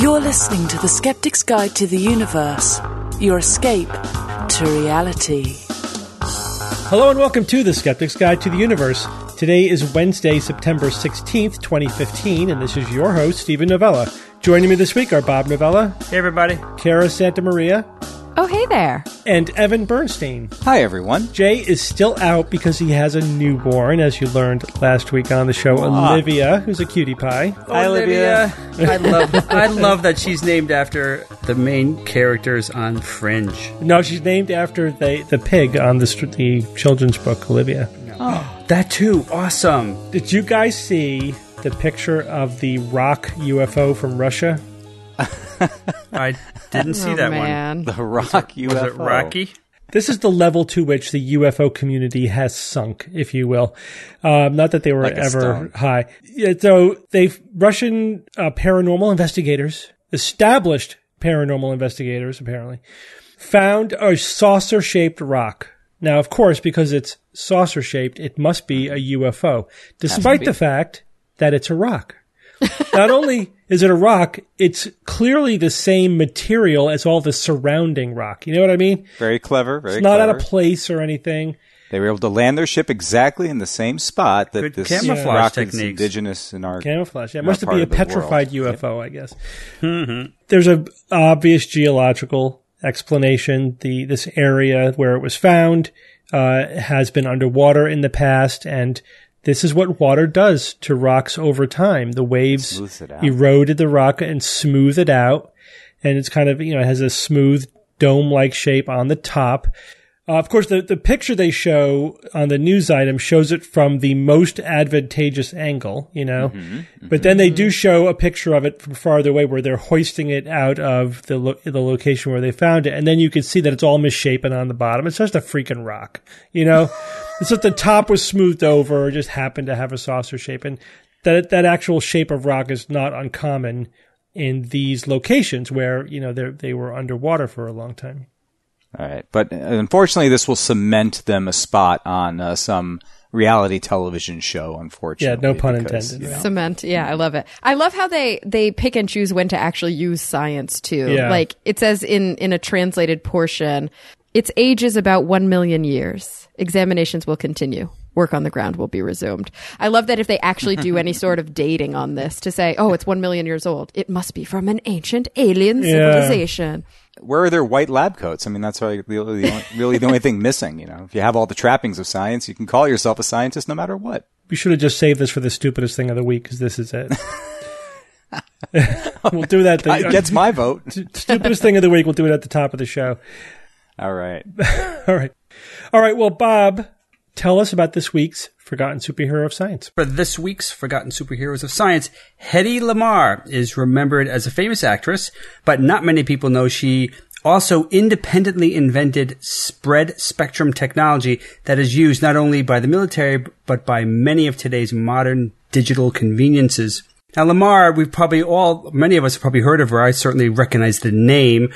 You're listening to The Skeptics Guide to the Universe, your escape to reality. Hello and welcome to The Skeptics Guide to the Universe. Today is Wednesday, September 16th, 2015, and this is your host, Stephen Novella. Joining me this week are Bob Novella. Hey, everybody. Cara Santamaria. Oh, hey there. And Evan Bernstein. Hi, everyone. Jay is still out because he has a newborn, as you learned last week on the show. Aww. Olivia, who's a cutie pie. Hi, Olivia. I love that she's named after the main characters on Fringe. No, she's named after the pig on the children's book, Olivia. No. Oh, that too. Awesome. Did you guys see the picture of the rock UFO from Russia? I didn't see that man. One. The rock UFO. Was it Rocky? This is the level to which the UFO community has sunk, if you will. Not that they were like ever high. So Russian paranormal investigators, established paranormal investigators apparently, found a saucer-shaped rock. Now, of course, because it's saucer-shaped, it must be a UFO, despite the fact that it's a rock. Not only is it a rock, it's clearly the same material as all the surrounding rock. You know what I mean? Very clever. Very clever. It's not out of place or anything. They were able to land their ship exactly in the same spot that this rock is indigenous in our camouflage. Yeah, it must be a petrified UFO, I guess. Mm-hmm. There's an obvious geological explanation. This area where it was found has been underwater in the past, and this is what water does to rocks over time. The waves eroded the rock and smooth it out. And it's kind of, it has a smooth dome-like shape on the top. Of course, the picture they show on the news item shows it from the most advantageous angle, Mm-hmm. Mm-hmm. But then they do show a picture of it from farther away where they're hoisting it out of the location where they found it. And then you can see that it's all misshapen on the bottom. It's just a freaking rock, It's just the top was smoothed over or just happened to have a saucer shape. And that actual shape of rock is not uncommon in these locations where, they were underwater for a long time. All right. But unfortunately, this will cement them a spot on some reality television show, unfortunately. Yeah, no pun intended. Cement. Yeah, I love it. I love how they pick and choose when to actually use science, too. Yeah. Like, it says in a translated portion, its age is about 1 million years. Examinations will continue. Work on the ground will be resumed. I love that if they actually do any sort of dating on this to say, oh, it's 1 million years old. It must be from an ancient alien civilization. Yeah. Where are their white lab coats? I mean, that's really the only thing missing, If you have all the trappings of science, you can call yourself a scientist no matter what. We should have just saved this for the stupidest thing of the week because this is it. We'll do that. It gets my vote. Stupidest thing of the week. We'll do it at the top of the show. All right. All right. Well, Bob, tell us about this week's Forgotten Superhero of Science. For this week's Forgotten Superheroes of Science, Hedy Lamarr is remembered as a famous actress, but not many people know she also independently invented spread spectrum technology that is used not only by the military, but by many of today's modern digital conveniences. Now, Lamarr, many of us have probably heard of her. I certainly recognize the name.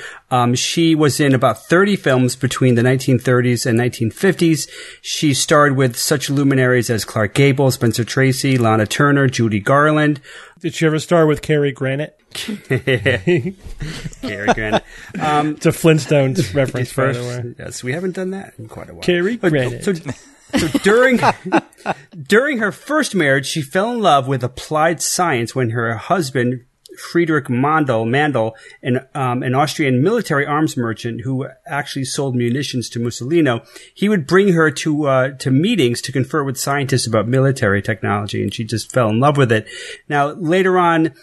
She was in about 30 films between the 1930s and 1950s. She starred with such luminaries as Clark Gable, Spencer Tracy, Lana Turner, Judy Garland. Did she ever star with Cary Grant? Cary Grant. It's a Flintstones reference, by the way. Yes, we haven't done that in quite a while. Cary Grant. So during her first marriage, she fell in love with applied science when her husband, Friedrich Mandl, an Austrian military arms merchant who actually sold munitions to Mussolini, he would bring her to meetings to confer with scientists about military technology, and she just fell in love with it. Now, later on,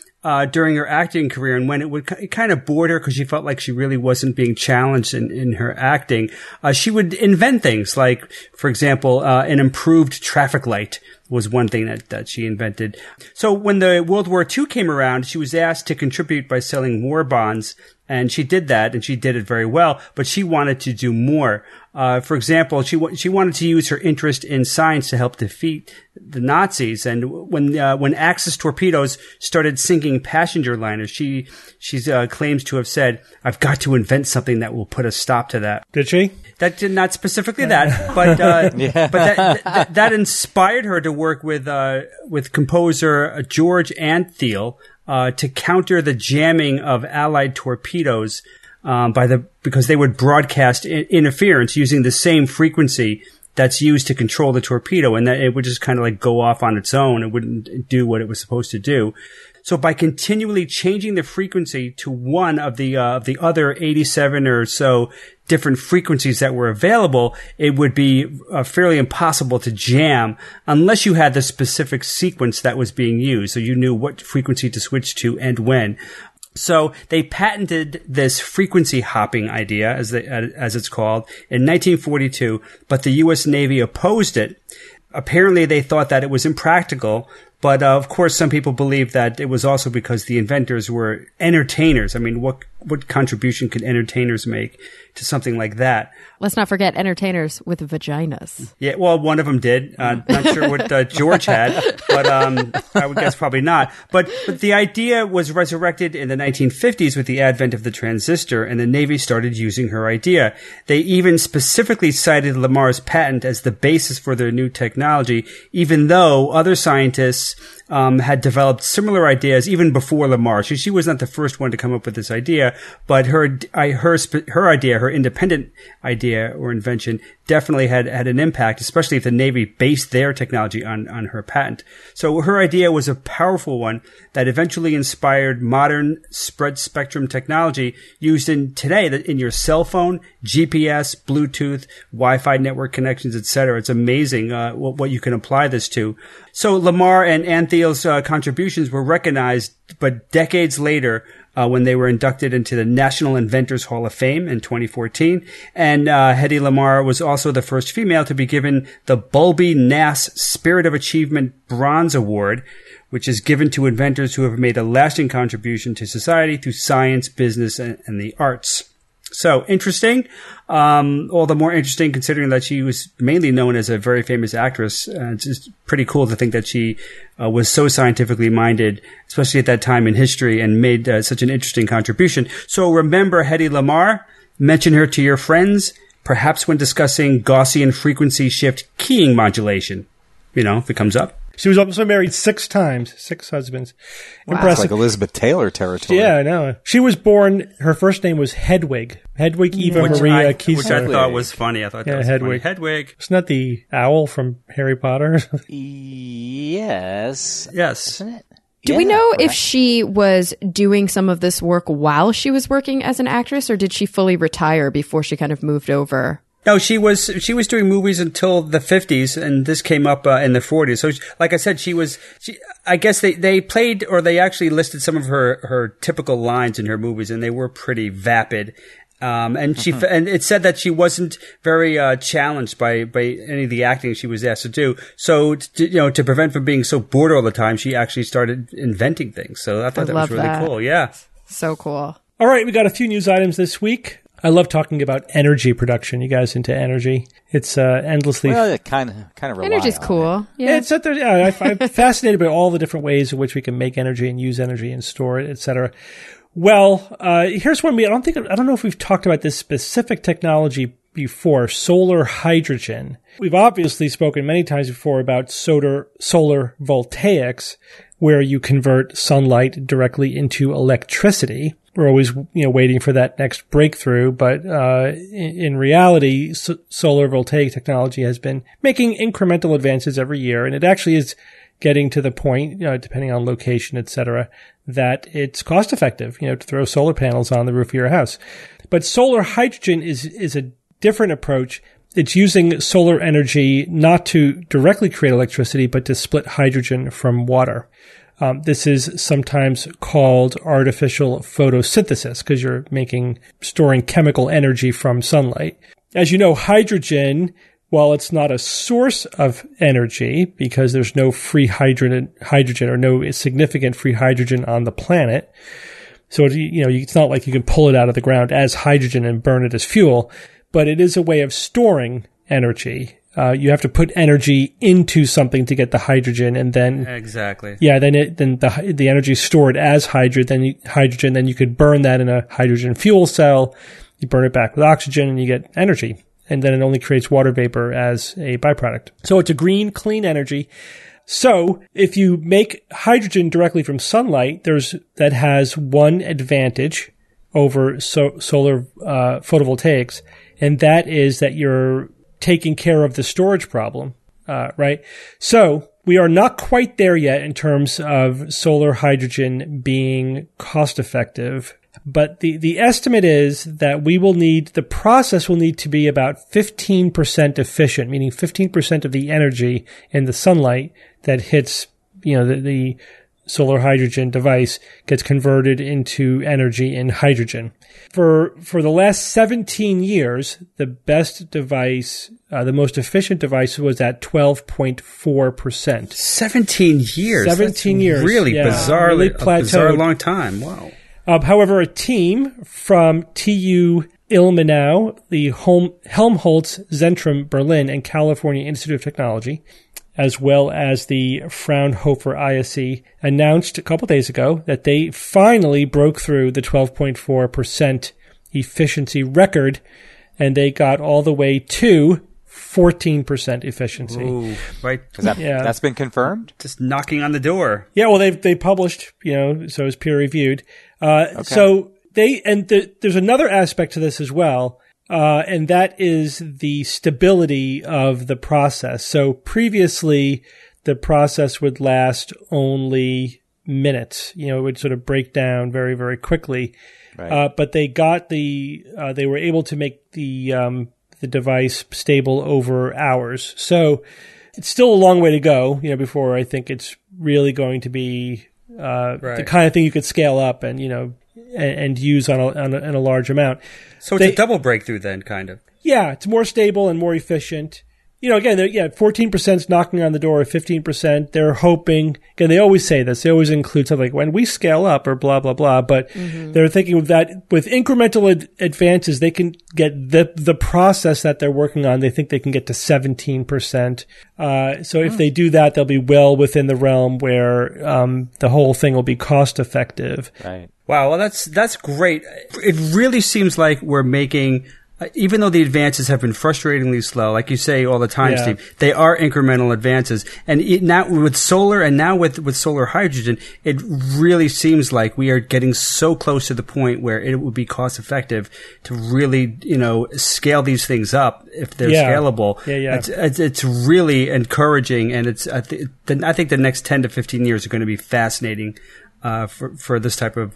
during her acting career, and when it kind of bored her because she felt like she really wasn't being challenged in her acting, she would invent things like, for example, an improved traffic light was one thing that she invented. So when the World War II came around, she was asked to contribute by selling war bonds, and she did that, and she did it very well, but she wanted to do more. For example, she wanted to use her interest in science to help defeat the Nazis. And when Axis torpedoes started sinking passenger liners, she claims to have said, "I've got to invent something that will put a stop to that." Did she? That did not specifically that, but that inspired her to work with composer George Antheil to counter the jamming of Allied torpedoes because they would broadcast interference using the same frequency that's used to control the torpedo, and that it would just kind of like go off on its own. It wouldn't do what it was supposed to do. So by continually changing the frequency to one of the other 87 or so different frequencies that were available, it would be fairly impossible to jam unless you had the specific sequence that was being used, so you knew what frequency to switch to and when. So they patented this frequency hopping idea, as it's called, in 1942, but the U.S. Navy opposed it. Apparently, they thought that it was impractical. But of course, some people believe that it was also because the inventors were entertainers. I mean, what contribution could entertainers make to something like that? Let's not forget entertainers with vaginas. Yeah, well, one of them did. Not sure what George had, but I would guess probably not. But the idea was resurrected in the 1950s with the advent of the transistor, and the Navy started using her idea. They even specifically cited Lamarr's patent as the basis for their new technology, even though other scientists had developed similar ideas even before Lamarr. She was not the first one to come up with this idea, but her independent idea or invention definitely had an impact, especially if the Navy based their technology on her patent. So her idea was a powerful one that eventually inspired modern spread spectrum technology used in today in your cell phone, GPS, Bluetooth, Wi-Fi network connections, etc. It's amazing what you can apply this to. So Lamarr and Antheil's contributions were recognized, but decades later, when they were inducted into the National Inventors Hall of Fame in 2014. And Hedy Lamarr was also the first female to be given the Bowlby Nass Spirit of Achievement Bronze Award, which is given to inventors who have made a lasting contribution to society through science, business, and the arts. So interesting, all the more interesting considering that she was mainly known as a very famous actress. It's just pretty cool to think that she was so scientifically minded, especially at that time in history, and made such an interesting contribution. So remember Hedy Lamarr, mention her to your friends, perhaps when discussing Gaussian frequency shift keying modulation, if it comes up. She was also married 6 times, 6 husbands. Wow. Impressive. That's like Elizabeth Taylor territory. Yeah, I know. She was born, her first name was Hedwig. Hedwig Eva Maria Kiesler. Which I thought was funny. I thought that was Hedwig. Funny. Hedwig. Isn't that the owl from Harry Potter? Yes. Yes. Isn't it? Do we know if she was doing some of this work while she was working as an actress, or did she fully retire before she kind of moved over? No, she was doing movies until the 50s, and this came up in the 40s. So, like I said, I guess they played, or they actually listed some of her typical lines in her movies, and they were pretty vapid. And it said that she wasn't very challenged by any of the acting she was asked to do. So, to prevent from being so bored all the time, she actually started inventing things. So I thought that was really cool. Yeah. So cool. All right. We got a few news items this week. I love talking about energy production. You guys into energy? It's endlessly. Well, it kind of relies on energy's cool. It. Yeah, it's up there. Yeah, I'm fascinated by all the different ways in which we can make energy and use energy and store it, etc. Well, here's one. I don't know if we've talked about this specific technology before. Solar hydrogen. We've obviously spoken many times before about solar voltaics, where you convert sunlight directly into electricity. We're always, waiting for that next breakthrough. But, in reality, solar voltaic technology has been making incremental advances every year. And it actually is getting to the point, depending on location, et cetera, that it's cost effective, to throw solar panels on the roof of your house. But solar hydrogen is a different approach. It's using solar energy not to directly create electricity, but to split hydrogen from water. This is sometimes called artificial photosynthesis because you're storing chemical energy from sunlight. As you know, hydrogen, while it's not a source of energy because there's no free hydrogen or no significant free hydrogen on the planet. So, it's not like you can pull it out of the ground as hydrogen and burn it as fuel, but it is a way of storing energy. You have to put energy into something to get the hydrogen, and then exactly, yeah. Then the energy is stored as hydrogen. Then you could burn that in a hydrogen fuel cell. You burn it back with oxygen, and you get energy. And then it only creates water vapor as a byproduct. So it's a green, clean energy. So if you make hydrogen directly from sunlight, that has one advantage over solar photovoltaics, and that is that you're taking care of the storage problem, right? So we are not quite there yet in terms of solar hydrogen being cost effective, but the estimate is that the process will need to be about 15% efficient, meaning 15% of the energy in the sunlight that hits, the solar hydrogen device gets converted into energy in hydrogen. For the last 17 years, the best device, the most efficient device was at 12.4%. 17 years. Really, yeah. Bizarrely, really a bizarre long time. Wow. However, a team from TU Ilmenau, the Helmholtz Zentrum Berlin and California Institute of Technology, as well as the Fraunhofer ISE, announced a couple days ago that they finally broke through the 12.4% efficiency record, and they got all the way to 14% efficiency. Ooh, right. That's been confirmed? Just knocking on the door. Yeah, well, they published, so it's peer-reviewed. Okay. So there's another aspect to this as well. And that is the stability of the process. So previously, the process would last only minutes. It would sort of break down very, very quickly. Right. But they got they were able to make the device stable over hours. So it's still a long way to go, before I think it's really going to be the kind of thing you could scale up and and use on a large amount. So it's a double breakthrough then, kind of. Yeah, it's more stable and more efficient. 14% knocking on the door, 15%. They're hoping – again, they always say this. They always include something like when we scale up or blah, blah, blah. But they're thinking that with incremental advances, they can get the process that they're working on. They think they can get to 17%. If they do that, they'll be well within the realm where the whole thing will be cost effective. Right. Wow, well, that's great. It really seems like we're making, even though the advances have been frustratingly slow, like you say all the time, yeah, Steve, they are incremental advances. And now with solar and now with solar hydrogen, it really seems like we are getting so close to the point where it would be cost effective to really, scale these things up if they're scalable. Yeah, yeah. It's really encouraging. And I think the next 10 to 15 years are going to be fascinating. For this type of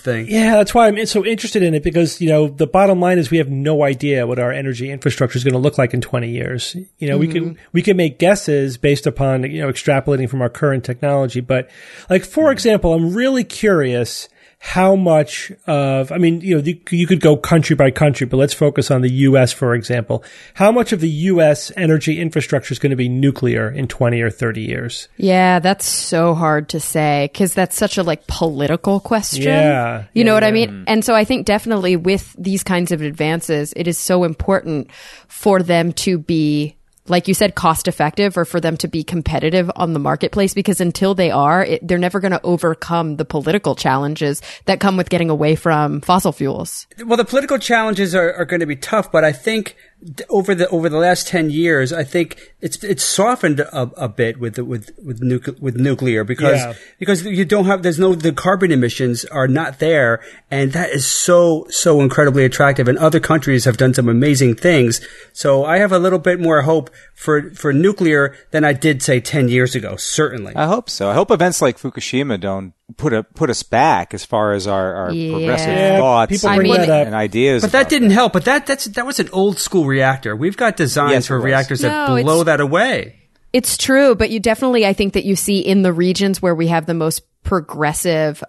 thing. Yeah, that's why I'm so interested in it, because the bottom line is we have no idea what our energy infrastructure is going to look like in 20 years. We can make guesses based upon extrapolating from our current technology, but like for example, I'm really curious how much of, you could go country by country, but let's focus on the U.S., for example. How much of the U.S. energy infrastructure is going to be nuclear in 20 or 30 years? Yeah, that's so hard to say, because that's such a political question. Yeah. You know what I mean? And so I think definitely with these kinds of advances, it is so important for them to be, like you said, cost effective, or for them to be competitive on the marketplace, because until they are, they're never going to overcome the political challenges that come with getting away from fossil fuels. Well, the political challenges are going to be tough, but I think over the last 10 years, I think it's softened a bit with nuclear, because you don't have, the carbon emissions are not there. And that is so incredibly attractive. And other countries have done some amazing things. So I have a little bit more hope for nuclear than I did, say, 10 years ago, certainly. I hope so. I hope events like Fukushima don't put us back as far as our progressive thoughts and ideas. But that didn't help. But that was an old school reactor. We've got designs for reactors that blow that away. It's true, but you definitely, I think that you see in the regions where we have the most progressive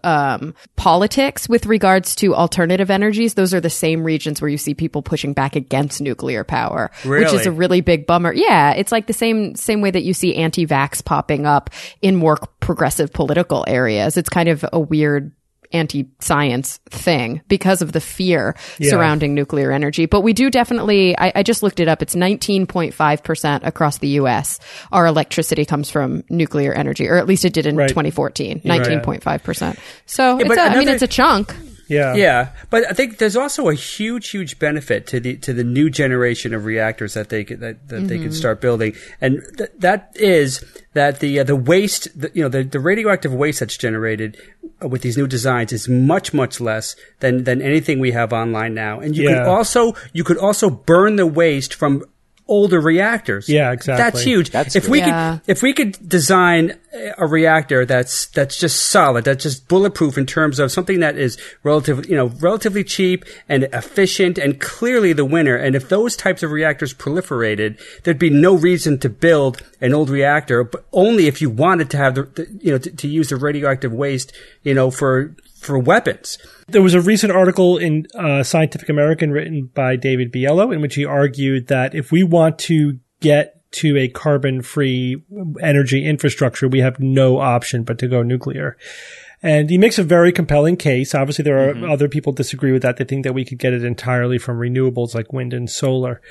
politics with regards to alternative energies, those are the same regions where you see people pushing back against nuclear power, really? Which is a really big bummer. Yeah, it's like the same way that you see anti-vax popping up in more progressive political areas. It's kind of a weird anti-science thing because of the fear surrounding nuclear energy. But we do definitely, I just looked it up, it's 19.5% across the U.S. Our electricity comes from nuclear energy, or at least it did in 2014, 19.5%. So it's another, it's a chunk. Yeah. Yeah. But I think there's also a huge, huge benefit to the new generation of reactors that they could, that they could start building. And that is that the waste, the radioactive waste that's generated with these new designs is much, much less than anything we have online now. And you can also, burn the waste from older reactors. Yeah, exactly. That's huge. That's if we could design a reactor that's just solid, that's just bulletproof in terms of something that is relatively cheap and efficient and clearly the winner. And if those types of reactors proliferated, there'd be no reason to build an old reactor, but only if you wanted to have to use the radioactive waste, for weapons. There was a recent article in Scientific American written by David Biello in which he argued that if we want to get to a carbon-free energy infrastructure, we have no option but to go nuclear. And he makes a very compelling case. Obviously, there are other people disagree with that. They think that we could get it entirely from renewables like wind and solar.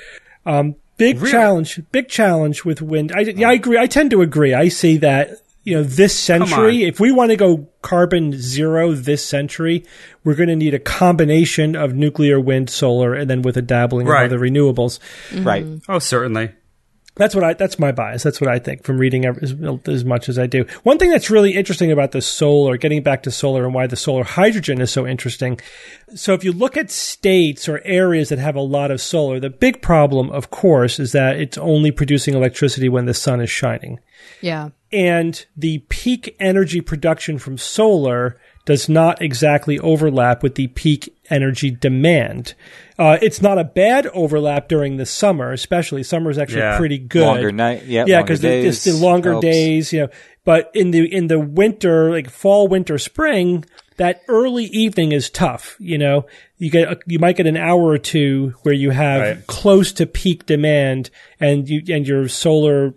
Big challenge with wind. I agree. I tend to agree. I see that. This century, if we want to go carbon zero this century, we're going to need a combination of nuclear, wind, solar, and then with a dabbling of other renewables. Right. Oh, certainly. That's my bias. That's what I think from reading as much as I do. One thing that's really interesting about the solar, getting back to solar and why the solar hydrogen is so interesting. So if you look at states or areas that have a lot of solar, the big problem, of course, is that it's only producing electricity when the sun is shining. Yeah. And the peak energy production from solar does not exactly overlap with the peak energy demand. It's not a bad overlap during the summer, especially. Summer is actually pretty good. Longer night. Yeah, because the longer helps. Days, But in the winter, like fall, winter, spring, that early evening is tough. You might get an hour or two where you have close to peak demand, and your solar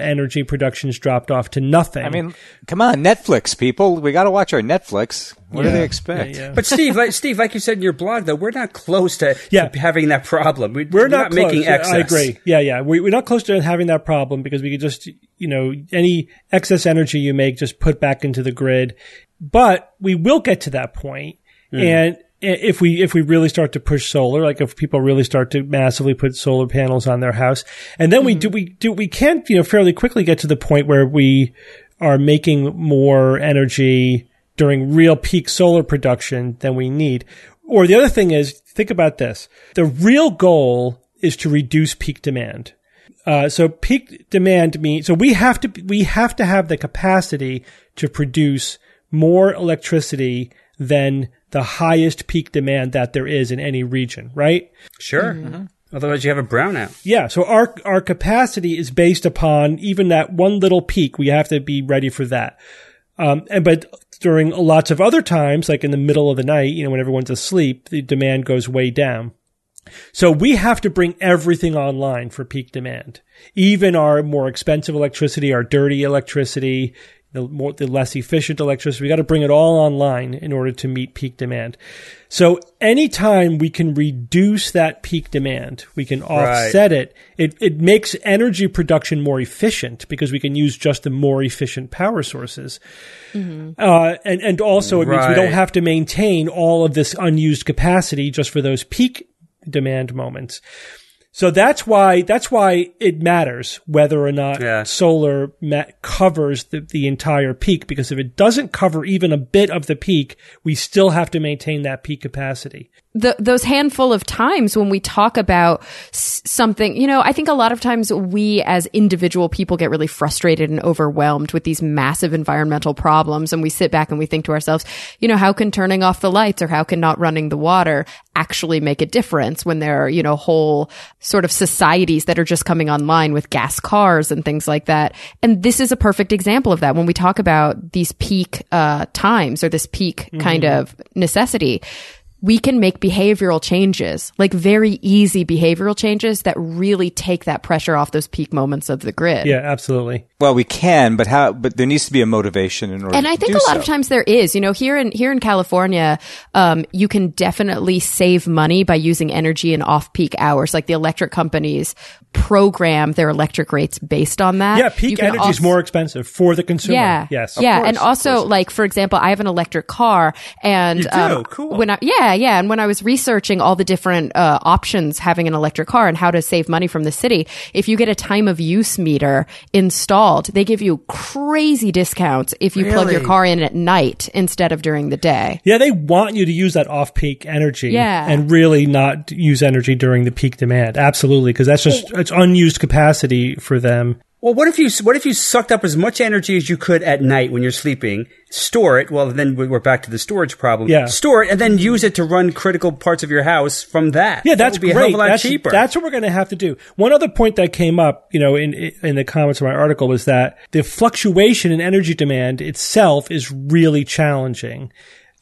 energy production's dropped off to nothing. I mean, come on, Netflix people, we got to watch our Netflix. What do they expect? Yeah. But Steve, like you said in your blog, though, we're not close to having that problem. We're not making excess. I agree. Yeah, we're not close to having that problem because we could just, any excess energy you make, just put back into the grid. But we will get to that point, and if we really start to push solar, like if people really start to massively put solar panels on their house, and then we can fairly quickly get to the point where we are making more energy during real peak solar production than we need. Or the other thing is, think about this: the real goal is to reduce peak demand. So peak demand means we have to have the capacity to produce more electricity than the highest peak demand that there is in any region, right? Sure. Otherwise, you have a brownout. Yeah. So our capacity is based upon even that one little peak. We have to be ready for that. But during lots of other times, like in the middle of the night, when everyone's asleep, the demand goes way down. So we have to bring everything online for peak demand, even our more expensive electricity, our dirty electricity, the less efficient electricity. We got to bring it all online in order to meet peak demand. So anytime we can reduce that peak demand, we can offset it makes energy production more efficient because we can use just the more efficient power sources. And also it means we don't have to maintain all of this unused capacity just for those peak demand moments. So that's why it matters whether or not solar covers the entire peak, because if it doesn't cover even a bit of the peak, we still have to maintain that peak capacity. Those handful of times when we talk about something, I think a lot of times we as individual people get really frustrated and overwhelmed with these massive environmental problems, and we sit back and we think to ourselves, how can turning off the lights or how can not running the water actually make a difference when there are, whole sort of societies that are just coming online with gas cars and things like that. And this is a perfect example of that. When we talk about these peak times or this peak kind of necessity, we can make behavioral changes, like very easy behavioral changes that really take that pressure off those peak moments of the grid. Yeah, absolutely. Well, we can, but how? But there needs to be a motivation in order to do so. And I think a lot of times there is. You know, here in California, you can definitely save money by using energy in off-peak hours. Like the electric companies program their electric rates based on that. Yeah, peak energy is more expensive for the consumer. Yeah, yes, yeah, course, and also like for example, I have an electric car, and cool. When I was researching all the different options having an electric car and how to save money from the city, if you get a time of use meter installed, they give you crazy discounts if you plug your car in at night instead of during the day. Yeah, they want you to use that off-peak energy and really not use energy during the peak demand. Absolutely, because that's just it's unused capacity for them. Well, what if you sucked up as much energy as you could at night when you're sleeping, store it, well, then we're back to the storage problem. Yeah. Store it and then use it to run critical parts of your house from that. Yeah, that's great. That would be a hell of a lot cheaper. That's what we're going to have to do. One other point that came up, you know, in the comments of my article was that the fluctuation in energy demand itself is really challenging.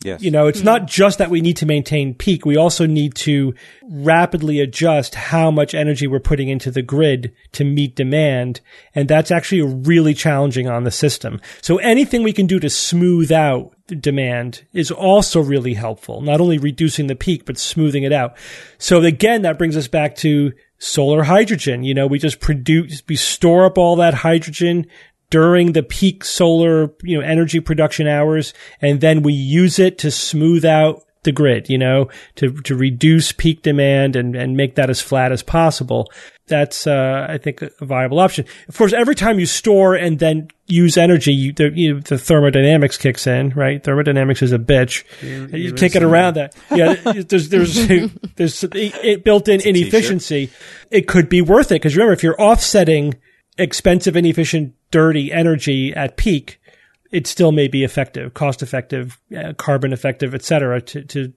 Yes. You know, it's not just that we need to maintain peak. We also need to rapidly adjust how much energy we're putting into the grid to meet demand. And that's actually really challenging on the system. So anything we can do to smooth out demand is also really helpful, not only reducing the peak, but smoothing it out. So again, that brings us back to solar hydrogen. You know, we just we store up all that hydrogen during the peak solar, you know, energy production hours, and then we use it to smooth out the grid, you know, to reduce peak demand and make that as flat as possible. That's, I think, a viable option. Of course, every time you store and then use energy, the thermodynamics kicks in, right? Thermodynamics is a bitch. Yeah, you take it around that. Yeah, there's built-in inefficiency. It could be worth it because remember, if you're offsetting expensive, inefficient, dirty energy at peak, it still may be effective, cost-effective, carbon-effective, et cetera, to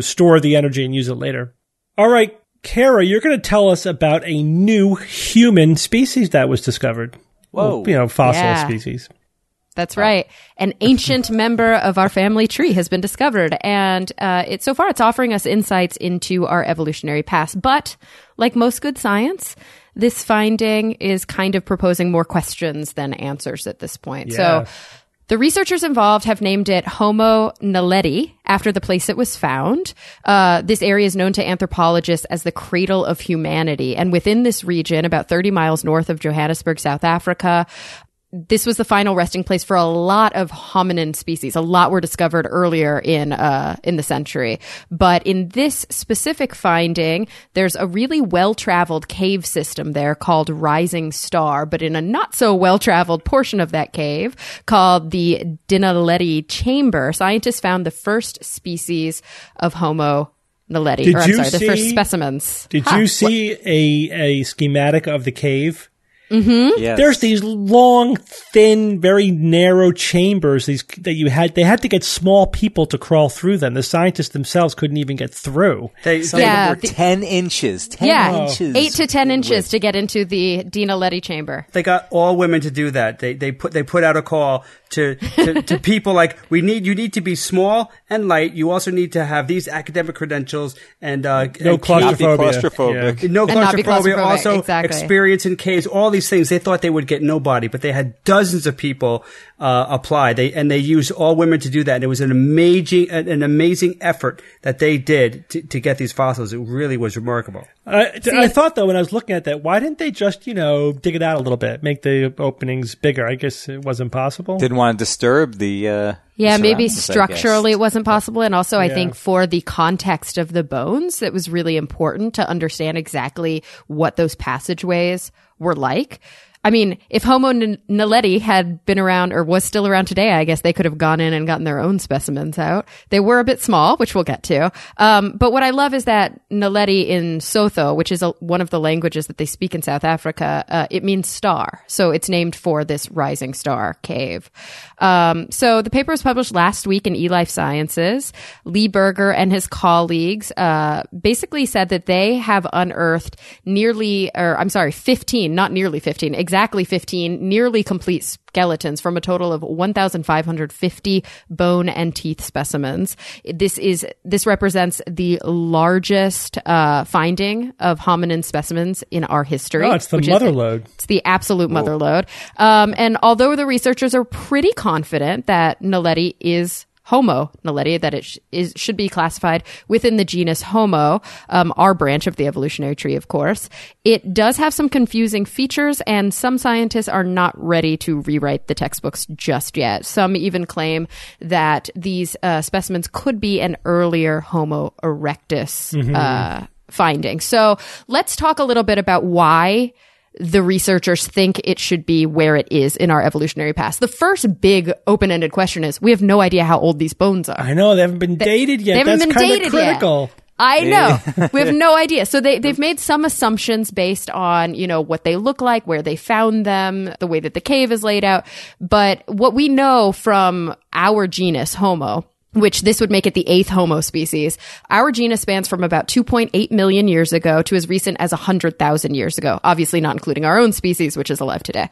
store the energy and use it later. All right, Kara, you're going to tell us about a new human species that was discovered. Whoa. You know, fossil species. That's right. An ancient member of our family tree has been discovered, and it's offering us insights into our evolutionary past. But like most good science, this finding is kind of proposing more questions than answers at this point. Yeah. So the researchers involved have named it Homo naledi after the place it was found. This area is known to anthropologists as the cradle of humanity. And within this region, about 30 miles north of Johannesburg, South Africa, this was the final resting place for a lot of hominin species. A lot were discovered earlier in the century. But in this specific finding, there's a really well-traveled cave system there called Rising Star, but in a not so well-traveled portion of that cave called the Dinaledi chamber, scientists found the first species of Homo naledi. The first specimens. Did you see a schematic of the cave? Mm-hmm. Yes. There's these long, thin, very narrow chambers. They had to get small people to crawl through them. The scientists themselves couldn't even get through. They were 10 inches. 10 inches. 8 to 10 inches to get into the Dinaledi chamber. They got all women to do that. They put out a call to people like, you need to be small and light. You also need to have these academic credentials and claustrophobia. Yeah. No claustrophobia. Also, exactly. Experience in caves. All these things. They thought they would get nobody, but they had dozens of people apply. They used all women to do that, and it was an amazing effort that they did to get these fossils. It really was remarkable. I thought though, when I was looking at that, why didn't they just dig it out a little bit, make the openings bigger? I guess it wasn't possible. Didn't want to disturb the. Yeah, maybe structurally it wasn't possible. And also, I think for the context of the bones, it was really important to understand exactly what those passageways were like. I mean, if Homo naledi had been around or was still around today, I guess they could have gone in and gotten their own specimens out. They were a bit small, which we'll get to. But what I love is that naledi in Sotho, which is one of the languages that they speak in South Africa, it means star. So it's named for this Rising Star cave. So the paper was published last week in eLife Sciences. Lee Berger and his colleagues basically said that they have unearthed 15, exactly 15 nearly complete skeletons from a total of 1,550 bone and teeth specimens. This represents the largest finding of hominin specimens in our history. Oh, it's the motherlode. It's the absolute motherlode. And although the researchers are pretty confident that Naledi is Homo naledi, that it should be classified within the genus Homo, our branch of the evolutionary tree, of course. It does have some confusing features, and some scientists are not ready to rewrite the textbooks just yet. Some even claim that these specimens could be an earlier Homo erectus finding. So let's talk a little bit about why the researchers think it should be where it is in our evolutionary past. The first big open-ended question is, we have no idea how old these bones are. I know, they haven't been dated yet. They haven't been dated critical. Yet. I know. We have no idea. So they've made some assumptions based on, you know, what they look like, where they found them, the way that the cave is laid out. But what we know from our genus, Homo, which this would make it the 8th Homo species. Our genus spans from about 2.8 million years ago to as recent as 100,000 years ago, obviously not including our own species, which is alive today.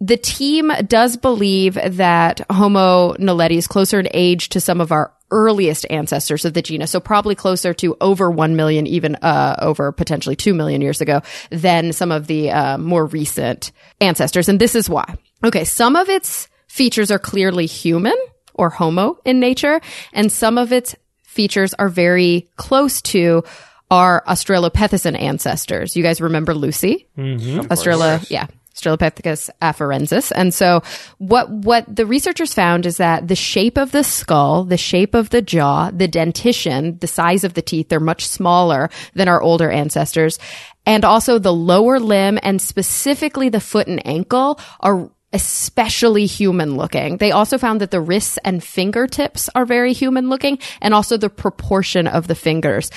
The team does believe that Homo naledi is closer in age to some of our earliest ancestors of the genus, so probably closer to over 1 million, even over potentially 2 million years ago, than some of the more recent ancestors. And this is why. Okay, some of its features are clearly human or Homo in nature, and some of its features are very close to our Australopithecine ancestors. You guys remember Lucy? Mm-hmm. Australopithecus afarensis. And so what the researchers found is that the shape of the skull, the shape of the jaw, the dentition, the size of the teeth, they're much smaller than our older ancestors. And also the lower limb, and specifically the foot and ankle, are especially human-looking. They also found that the wrists and fingertips are very human-looking, and also the proportion of the fingers.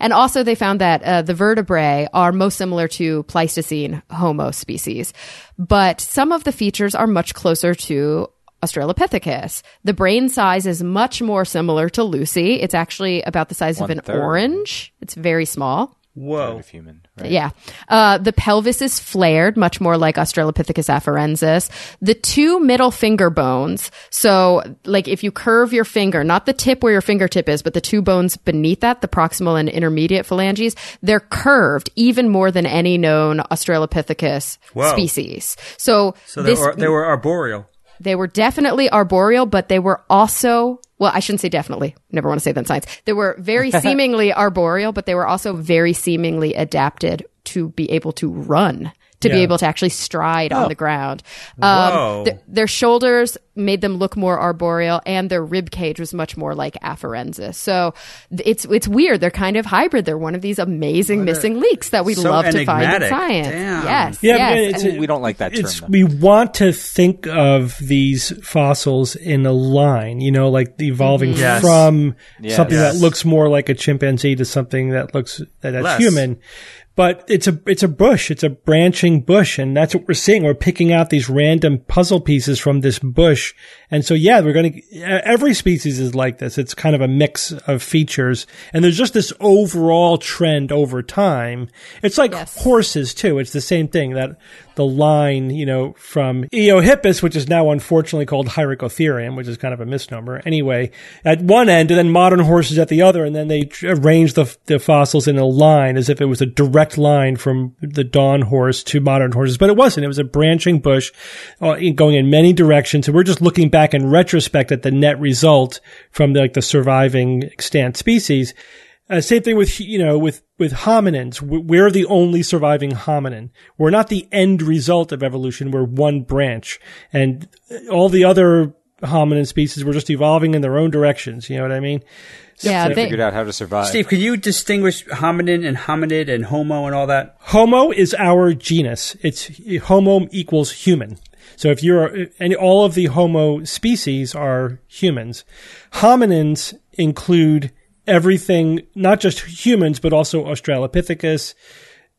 And also they found that the vertebrae are most similar to Pleistocene Homo species. But some of the features are much closer to Australopithecus. The brain size is much more similar to Lucy. It's actually about the size of an orange. It's very small. Whoa. Of human, right? Yeah. The pelvis is flared, much more like Australopithecus afarensis. The two middle finger bones, so like if you curve your finger, not the tip where your fingertip is, but the two bones beneath that, the proximal and intermediate phalanges, they're curved even more than any known Australopithecus species. So they were arboreal. They were definitely arboreal, but they were also, well, I shouldn't say definitely. Never want to say that in science. They were very seemingly arboreal, but they were also very seemingly adapted to be able to run, to be able to actually stride on the ground. Their shoulders made them look more arboreal, and their rib cage was much more like afarensis. So it's weird. They're kind of hybrid. They're one of these amazing missing links that we love to find in science. Damn. Yes. Yes. We don't like that term. We want to think of these fossils in a line, you know, like evolving from something that looks more like a chimpanzee to something that looks that's human. But it's a bush. It's a branching bush. And that's what we're seeing. We're picking out these random puzzle pieces from this bush. And so, we're going to, every species is like this. It's kind of a mix of features. And there's just this overall trend over time. It's like horses too. It's the same thing, that the line, you know, from Eohippus, which is now unfortunately called Hyracotherium, which is kind of a misnomer anyway, at one end, and then modern horses at the other. And then they arrange the fossils in a line as if it was a direct line from the dawn horse to modern horses, but it wasn't. It was a branching bush going in many directions. So we're just looking back in retrospect at the net result from the surviving extant species. Same thing with hominins. We're the only surviving hominin. We're not the end result of evolution. We're one branch, and all the other hominin species were just evolving in their own directions. You know what I mean? So they figured out how to survive. Steve, could you distinguish hominin and hominid and Homo and all that? Homo is our genus. It's Homo equals human. So if all of the Homo species are humans. Hominins include everything, not just humans, but also Australopithecus,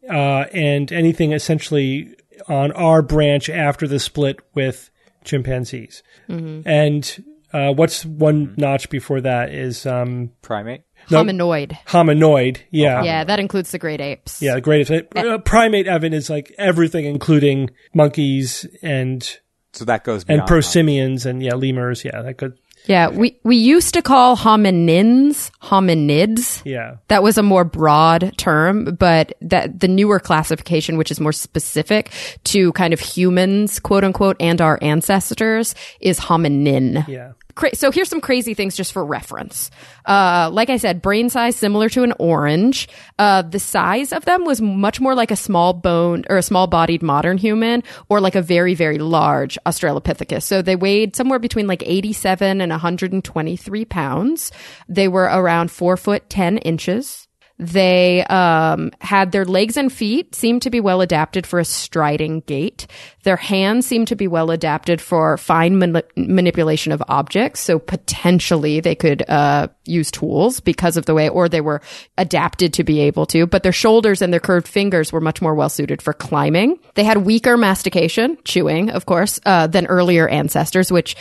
and anything essentially on our branch after the split with chimpanzees. Mm-hmm. And What's one notch before that is primate? No, hominoid. Hominoid, yeah. Yeah, that includes the great apes. Yeah, the great apes. Primate, Evan, is like everything, including monkeys and... So that goes beyond. And prosimians and, yeah, lemurs. Yeah, that could... Yeah, we used to call hominins hominids. Yeah. That was a more broad term, but that the newer classification, which is more specific to kind of humans, quote unquote, and our ancestors, is hominin. Yeah. So here's some crazy things just for reference. Like I said, brain size similar to an orange. The size of them was much more like a small boned or a small bodied modern human or like a very, very large Australopithecus. So they weighed somewhere between like 87 and 123 pounds. They were around 4 foot 10 inches. They had their legs and feet seemed to be well adapted for a striding gait. Their hands seemed to be well adapted for fine manipulation of objects. So potentially they could use tools because of the way, or they were adapted to be able to. But their shoulders and their curved fingers were much more well suited for climbing. They had weaker mastication, chewing, of course, than earlier ancestors, which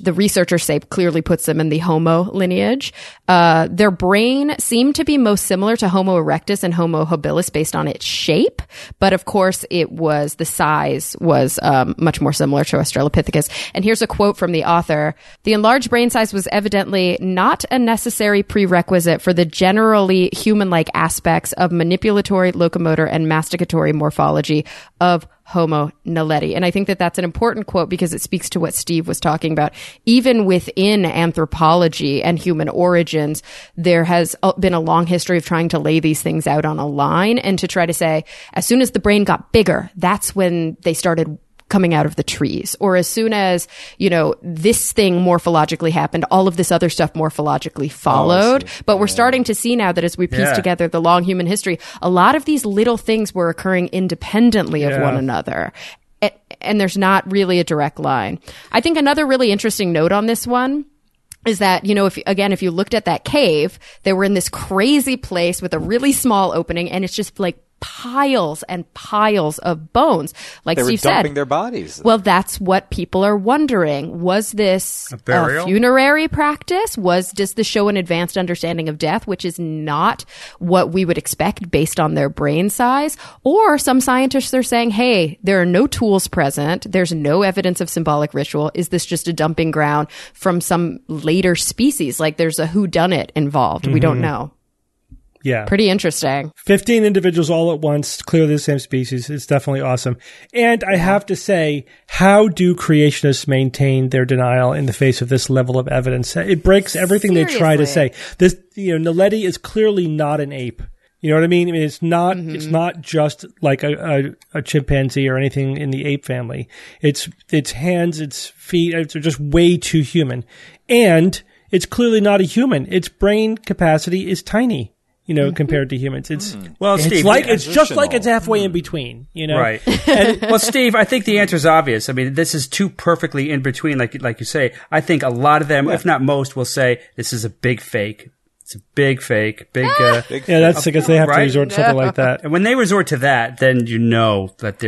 the researchers say clearly puts them in the Homo lineage. Their brain seemed to be most similar to Homo erectus and Homo habilis based on its shape. But of course, it was the size was much more similar to Australopithecus. And here's a quote from the author. The enlarged brain size was evidently not a necessary prerequisite for the generally human-like aspects of manipulatory, locomotor, and masticatory morphology of Homo naledi. And I think that that's an important quote because it speaks to what Steve was talking about. Even within anthropology and human origins, there has been a long history of trying to lay these things out on a line and to try to say, as soon as the brain got bigger, that's when they started coming out of the trees. Or as soon as, you know, this thing morphologically happened, all of this other stuff morphologically followed. But we're starting to see now that as we piece together the long human history, a lot of these little things were occurring independently of one another. And there's not really a direct line. I think another really interesting note on this one is that, you know, if you looked at that cave, they were in this crazy place with a really small opening, and it's just like piles and piles of bones. Like Steve said, they were dumping their bodies. Well, that's what people are wondering. Was this a funerary practice? Does this show an advanced understanding of death, which is not what we would expect based on their brain size? Or some scientists are saying, hey, there are no tools present. There's no evidence of symbolic ritual. Is this just a dumping ground from some later species? Like there's a whodunit involved. Mm-hmm. We don't know. Yeah. Pretty interesting. 15 individuals all at once, clearly the same species. It's definitely awesome. And I have to say, how do creationists maintain their denial in the face of this level of evidence? It breaks everything they try to say. This, you know, Naledi is clearly not an ape. You know what I mean? I mean, it's not it's not just like a chimpanzee or anything in the ape family. Its hands, its feet, it's just way too human. And it's clearly not a human. Its brain capacity is tiny. You know, compared to humans, it's just like it's halfway in between. You know, right? And, well, Steve, I think the answer is obvious. I mean, this is too perfectly in between, like you say. I think a lot of them, if not most, will say this is a big fake. It's a big fake, big yeah. That's because they have to resort to something like that. And when they resort to that, then you know that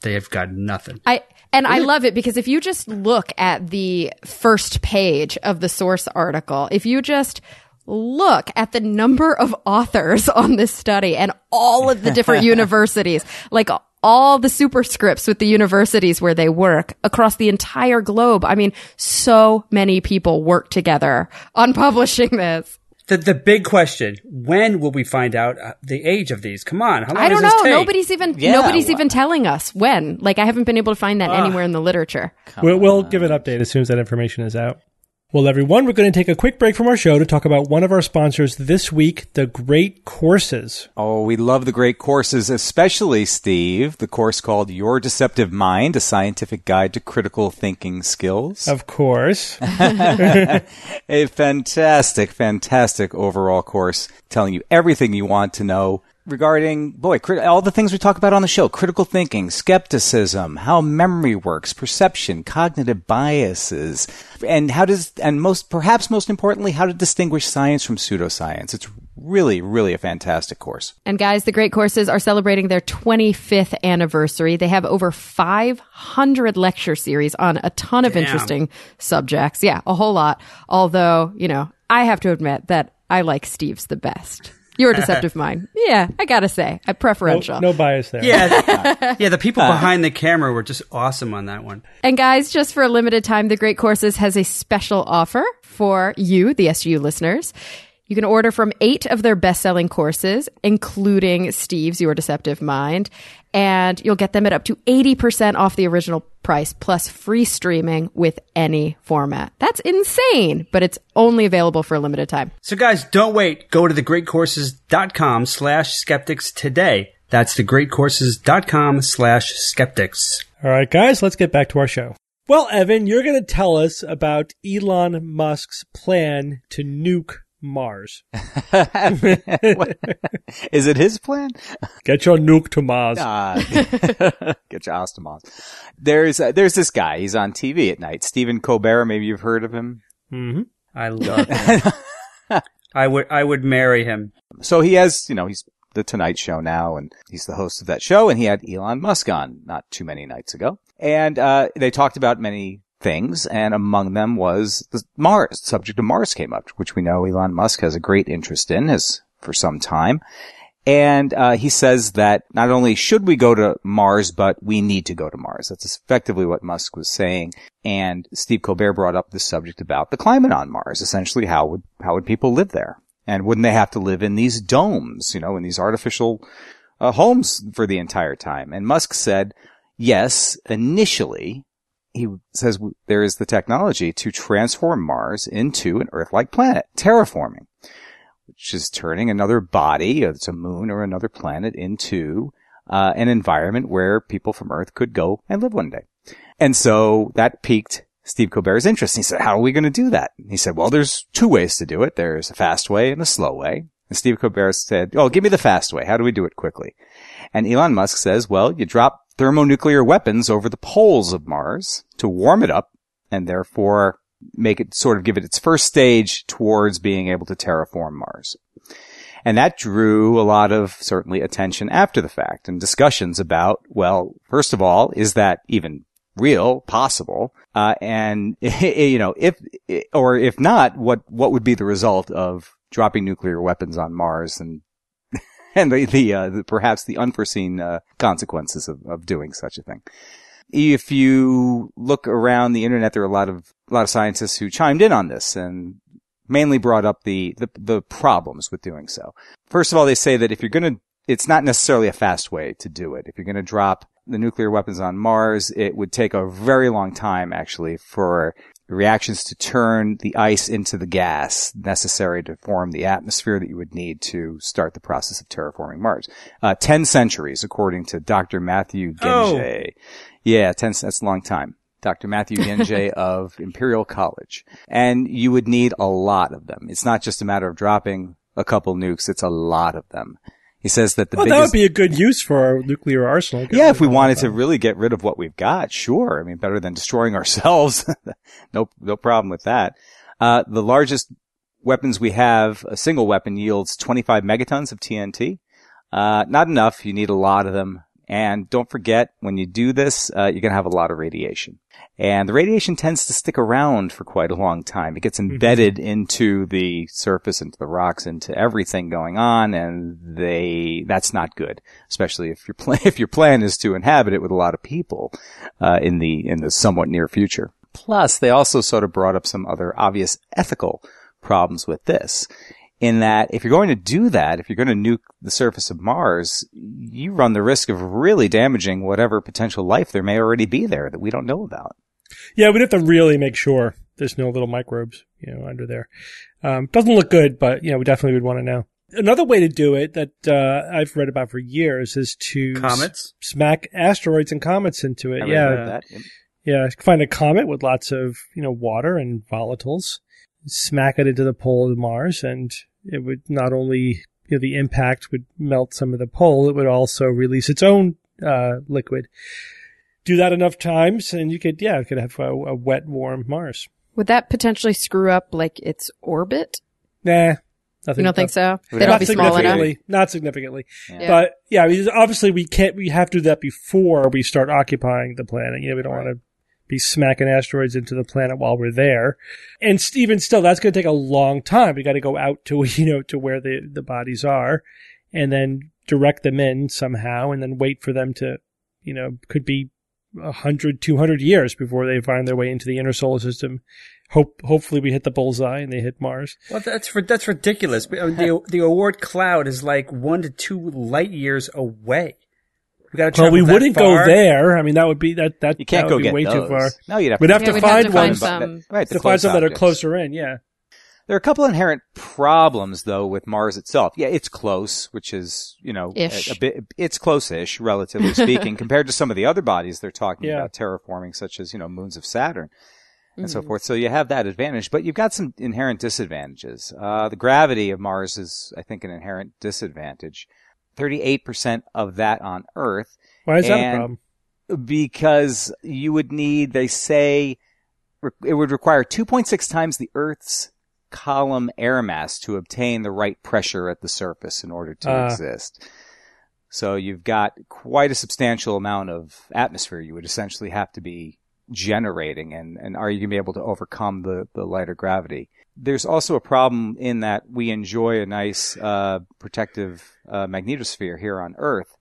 they have got nothing. And I love it because if you just look at the first page of the source article, if you just look at the number of authors on this study and all of the different universities, like all the superscripts with the universities where they work across the entire globe. I mean, so many people work together on publishing this. The big question, when will we find out the age of these? Come on. How long does this take? I don't know. Nobody's even telling us when. Like, I haven't been able to find that anywhere in the literature. We'll give an update as soon as that information is out. Well, everyone, we're going to take a quick break from our show to talk about one of our sponsors this week, The Great Courses. Oh, we love The Great Courses, especially, Steve, the course called Your Deceptive Mind, a Scientific Guide to Critical Thinking Skills. Of course. A fantastic, fantastic overall course telling you everything you want to know regarding, all the things we talk about on the show, critical thinking, skepticism, how memory works, perception, cognitive biases, and perhaps most importantly, how to distinguish science from pseudoscience. It's Really, really a fantastic course. And guys, The Great Courses are celebrating their 25th anniversary. They have over 500 lecture series on a ton of interesting subjects. Yeah, a whole lot. Although, you know, I have to admit that I like Steve's the best. Your Deceptive Mind. Yeah, I gotta say. I preferential. No bias there. Yeah, yeah. The people behind the camera were just awesome on that one. And guys, just for a limited time, The Great Courses has a special offer for you, the SGU listeners. You can order from 8 of their best-selling courses, including Steve's Your Deceptive Mind, and you'll get them at up to 80% off the original price, plus free streaming with any format. That's insane, but it's only available for a limited time. So guys, don't wait. Go to thegreatcourses.com/skeptics today. That's thegreatcourses.com/skeptics. All right, guys, let's get back to our show. Well, Evan, you're going to tell us about Elon Musk's plan to nuke Mars. Is it his plan? Get your nuke to Mars. Get your ass to Mars. There's this guy. He's on TV at night. Stephen Colbert. Maybe you've heard of him. Mm-hmm. I love him. I would marry him. So he has, you know, he's the Tonight Show now, and he's the host of that show. And he had Elon Musk on not too many nights ago, and they talked about many things, and among them was Mars. The subject of Mars came up, which we know Elon Musk has a great interest in, has for some time. And he says that not only should we go to Mars, but we need to go to Mars. That's effectively what Musk was saying. And Steve Colbert brought up the subject about the climate on Mars. Essentially, how would people live there? And wouldn't they have to live in these domes, you know, in these artificial homes for the entire time? And Musk said, yes, initially. He says there is the technology to transform Mars into an Earth-like planet, terraforming, which is turning another body, whether it's a moon or another planet, into an environment where people from Earth could go and live one day. And so that piqued Steve Colbert's interest. He said, how are we going to do that? He said, well, there's two ways to do it. There's a fast way and a slow way. And Steve Colbert said, oh, give me the fast way. How do we do it quickly? And Elon Musk says, well, you drop thermonuclear weapons over the poles of Mars to warm it up and therefore make it sort of give it its first stage towards being able to terraform Mars. And that drew a lot of certainly attention after the fact and discussions about, well, first of all, is that even real, possible? And, you know, if not, what would be the result of dropping nuclear weapons on Mars and the perhaps the unforeseen consequences of doing such a thing. If you look around the internet, there are a lot of scientists who chimed in on this and mainly brought up the problems with doing so. First of all, they say that if you're going to, it's not necessarily a fast way to do it. If you're going to drop the nuclear weapons on Mars, it would take a very long time actually for reactions to turn the ice into the gas necessary to form the atmosphere that you would need to start the process of terraforming Mars. 10 centuries, according to Dr. Matthew Gendi. Oh. Yeah, 10, that's a long time. Dr. Matthew Gendi of Imperial College. And you would need a lot of them. It's not just a matter of dropping a couple nukes. It's a lot of them. He says that that would be a good use for our nuclear arsenal. Yeah, if we wanted to really get rid of what we've got, sure. I mean, better than destroying ourselves. No problem with that. The largest weapons we have, a single weapon yields 25 megatons of TNT. Not enough. You need a lot of them. And don't forget, when you do this, you're going to have a lot of radiation. And the radiation tends to stick around for quite a long time. It gets embedded into the surface, into the rocks, into everything going on, and that's not good. Especially if your plan is to inhabit it with a lot of people, in the somewhat near future. Plus, they also sort of brought up some other obvious ethical problems with this. In that, if you're going to do that, if you're going to nuke the surface of Mars, you run the risk of really damaging whatever potential life there may already be there that we don't know about. Yeah, we'd have to really make sure there's no little microbes, you know, under there. Doesn't look good, but, you know, we definitely would want to know. Another way to do it that I've read about for years is to smack asteroids and comets into it. Yeah, find a comet with lots of, you know, water and volatiles. Smack it into the pole of Mars, and it would not only, you know, the impact would melt some of the pole, it would also release its own liquid. Do that enough times, and it could have a wet, warm Mars. Would that potentially screw up, like, its orbit? Nah, You don't think so? They'd all be small enough? Not significantly. Yeah. But yeah, obviously we can't. We have to do that before we start occupying the planet. You know, we don't want to be smacking asteroids into the planet while we're there. And even still, that's going to take a long time. We got to go out to, you know, to where the bodies are, and then direct them in somehow, and then wait for them to, you know, could be 100, 200 years before they find their way into the inner solar system. Hopefully we hit the bullseye and they hit Mars. Well, that's ridiculous. The award cloud is like 1 to 2 light years away. Well, we wouldn't go there. I mean, that would be that. You can't go get way too far. No, we'd have to find some that are closer in. Yeah. There are a couple inherent problems though with Mars itself. Yeah, it's close, which is, you know, a bit, it's close-ish, relatively speaking, compared to some of the other bodies they're talking about terraforming, such as, you know, moons of Saturn and so forth. So you have that advantage, but you've got some inherent disadvantages. The gravity of Mars is, I think, an inherent disadvantage. 38% of that on Earth. Why is that a problem? Because you would need, they say, it would require 2.6 times the Earth's column air mass to obtain the right pressure at the surface in order to exist. So you've got quite a substantial amount of atmosphere you would essentially have to be generating, and are you going to be able to overcome the lighter gravity? There's also a problem in that we enjoy a nice protective magnetosphere here on Earth,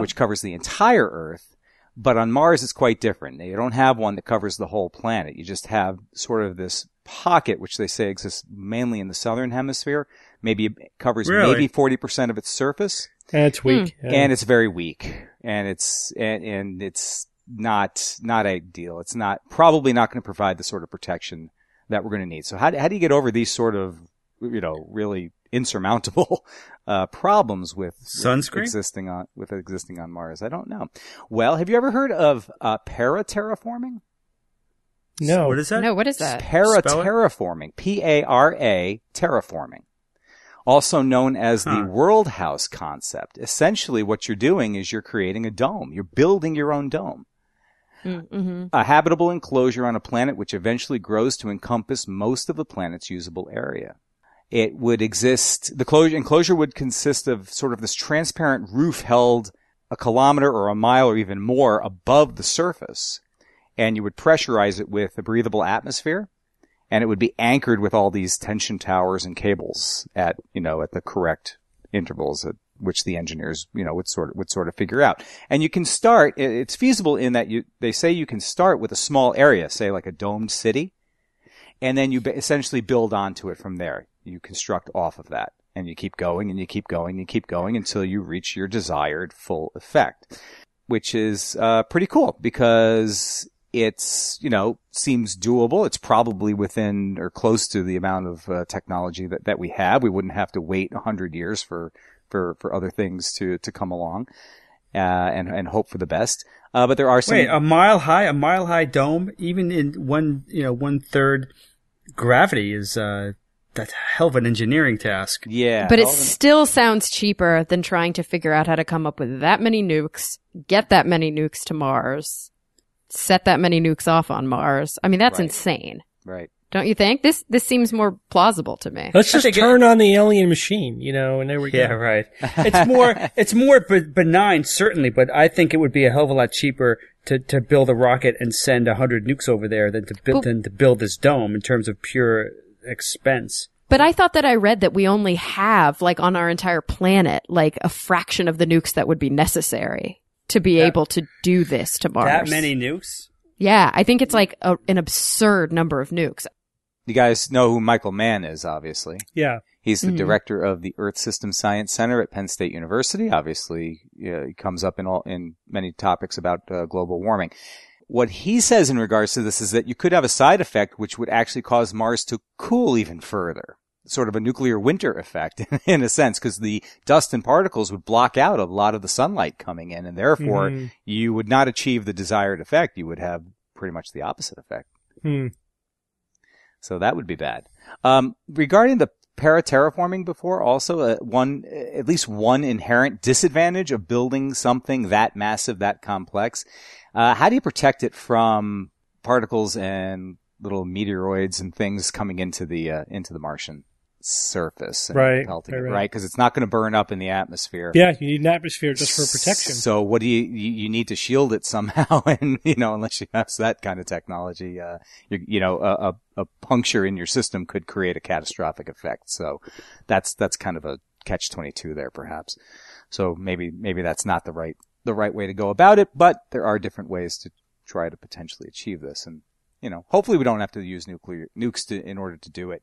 which covers the entire Earth. But on Mars, it's quite different. You don't have one that covers the whole planet. You just have sort of this pocket, which they say exists mainly in the southern hemisphere. Maybe it covers maybe 40% of its surface. And it's weak. Yeah. And it's very weak. And it's not ideal. It's not probably not going to provide the sort of protection that we're going to need. So how do you get over these sort of, you know, really insurmountable problems with sunscreen existing on Mars? I don't know. Well, have you ever heard of paraterraforming? No. So what is that? No, what is that? Paraterraforming. P-A-R-A terraforming. Also known as the world house concept. Essentially what you're doing is you're creating a dome. You're building your own dome. Mm-hmm. A habitable enclosure on a planet which eventually grows to encompass most of the planet's usable area. It would exist, the enclosure would consist of sort of this transparent roof held 1 kilometer or 1 mile or even more above the surface. And you would pressurize it with a breathable atmosphere. And it would be anchored with all these tension towers and cables at, you know, at the correct intervals at which the engineers, you know, would sort of figure out. And you can start, it's feasible in that they say you can start with a small area, say like a domed city, and then you essentially build onto it from there. You construct off of that, and you keep going, and you keep going, and you keep going until you reach your desired full effect, which is pretty cool because it's, you know, seems doable. It's probably within or close to the amount of technology that we have. We wouldn't have to wait 100 years for other things to come along, and hope for the best. But there are some. Wait, a mile high dome, even in one third gravity is that's a hell of an engineering task. Yeah, but it still sounds cheaper than trying to figure out how to come up with that many nukes, get that many nukes to Mars, set that many nukes off on Mars. I mean, that's insane. Right. Don't you think? This seems more plausible to me. Let's just turn on the alien machine, you know, and there we go. Yeah, right. It's more benign, certainly, but I think it would be a hell of a lot cheaper to build a rocket and send 100 nukes over there than to build this dome in terms of pure expense. But I thought that I read that we only have, like, on our entire planet, like, a fraction of the nukes that would be necessary to be able to do this to Mars. That many nukes? Yeah, I think it's like an absurd number of nukes. You guys know who Michael Mann is, obviously. Yeah. He's the director of the Earth System Science Center at Penn State University. Obviously, he comes up in many topics about global warming. What he says in regards to this is that you could have a side effect which would actually cause Mars to cool even further. Sort of a nuclear winter effect, in a sense, because the dust and particles would block out a lot of the sunlight coming in, and therefore you would not achieve the desired effect. You would have pretty much the opposite effect. Mm. So that would be bad. Regarding the paraterraforming before, also at least one inherent disadvantage of building something that massive, that complex. How do you protect it from particles and little meteoroids and things coming into the Martian its surface and pelting it, right? Because it's not going to burn up in the atmosphere. Yeah, you need an atmosphere just for protection. So what do you need to shield it somehow, and unless you have that kind of technology, a puncture in your system could create a catastrophic effect. So that's kind of a catch-22 there, perhaps. So maybe that's not the right way to go about it, but there are different ways to try to potentially achieve this, and hopefully we don't have to use nukes in order to do it.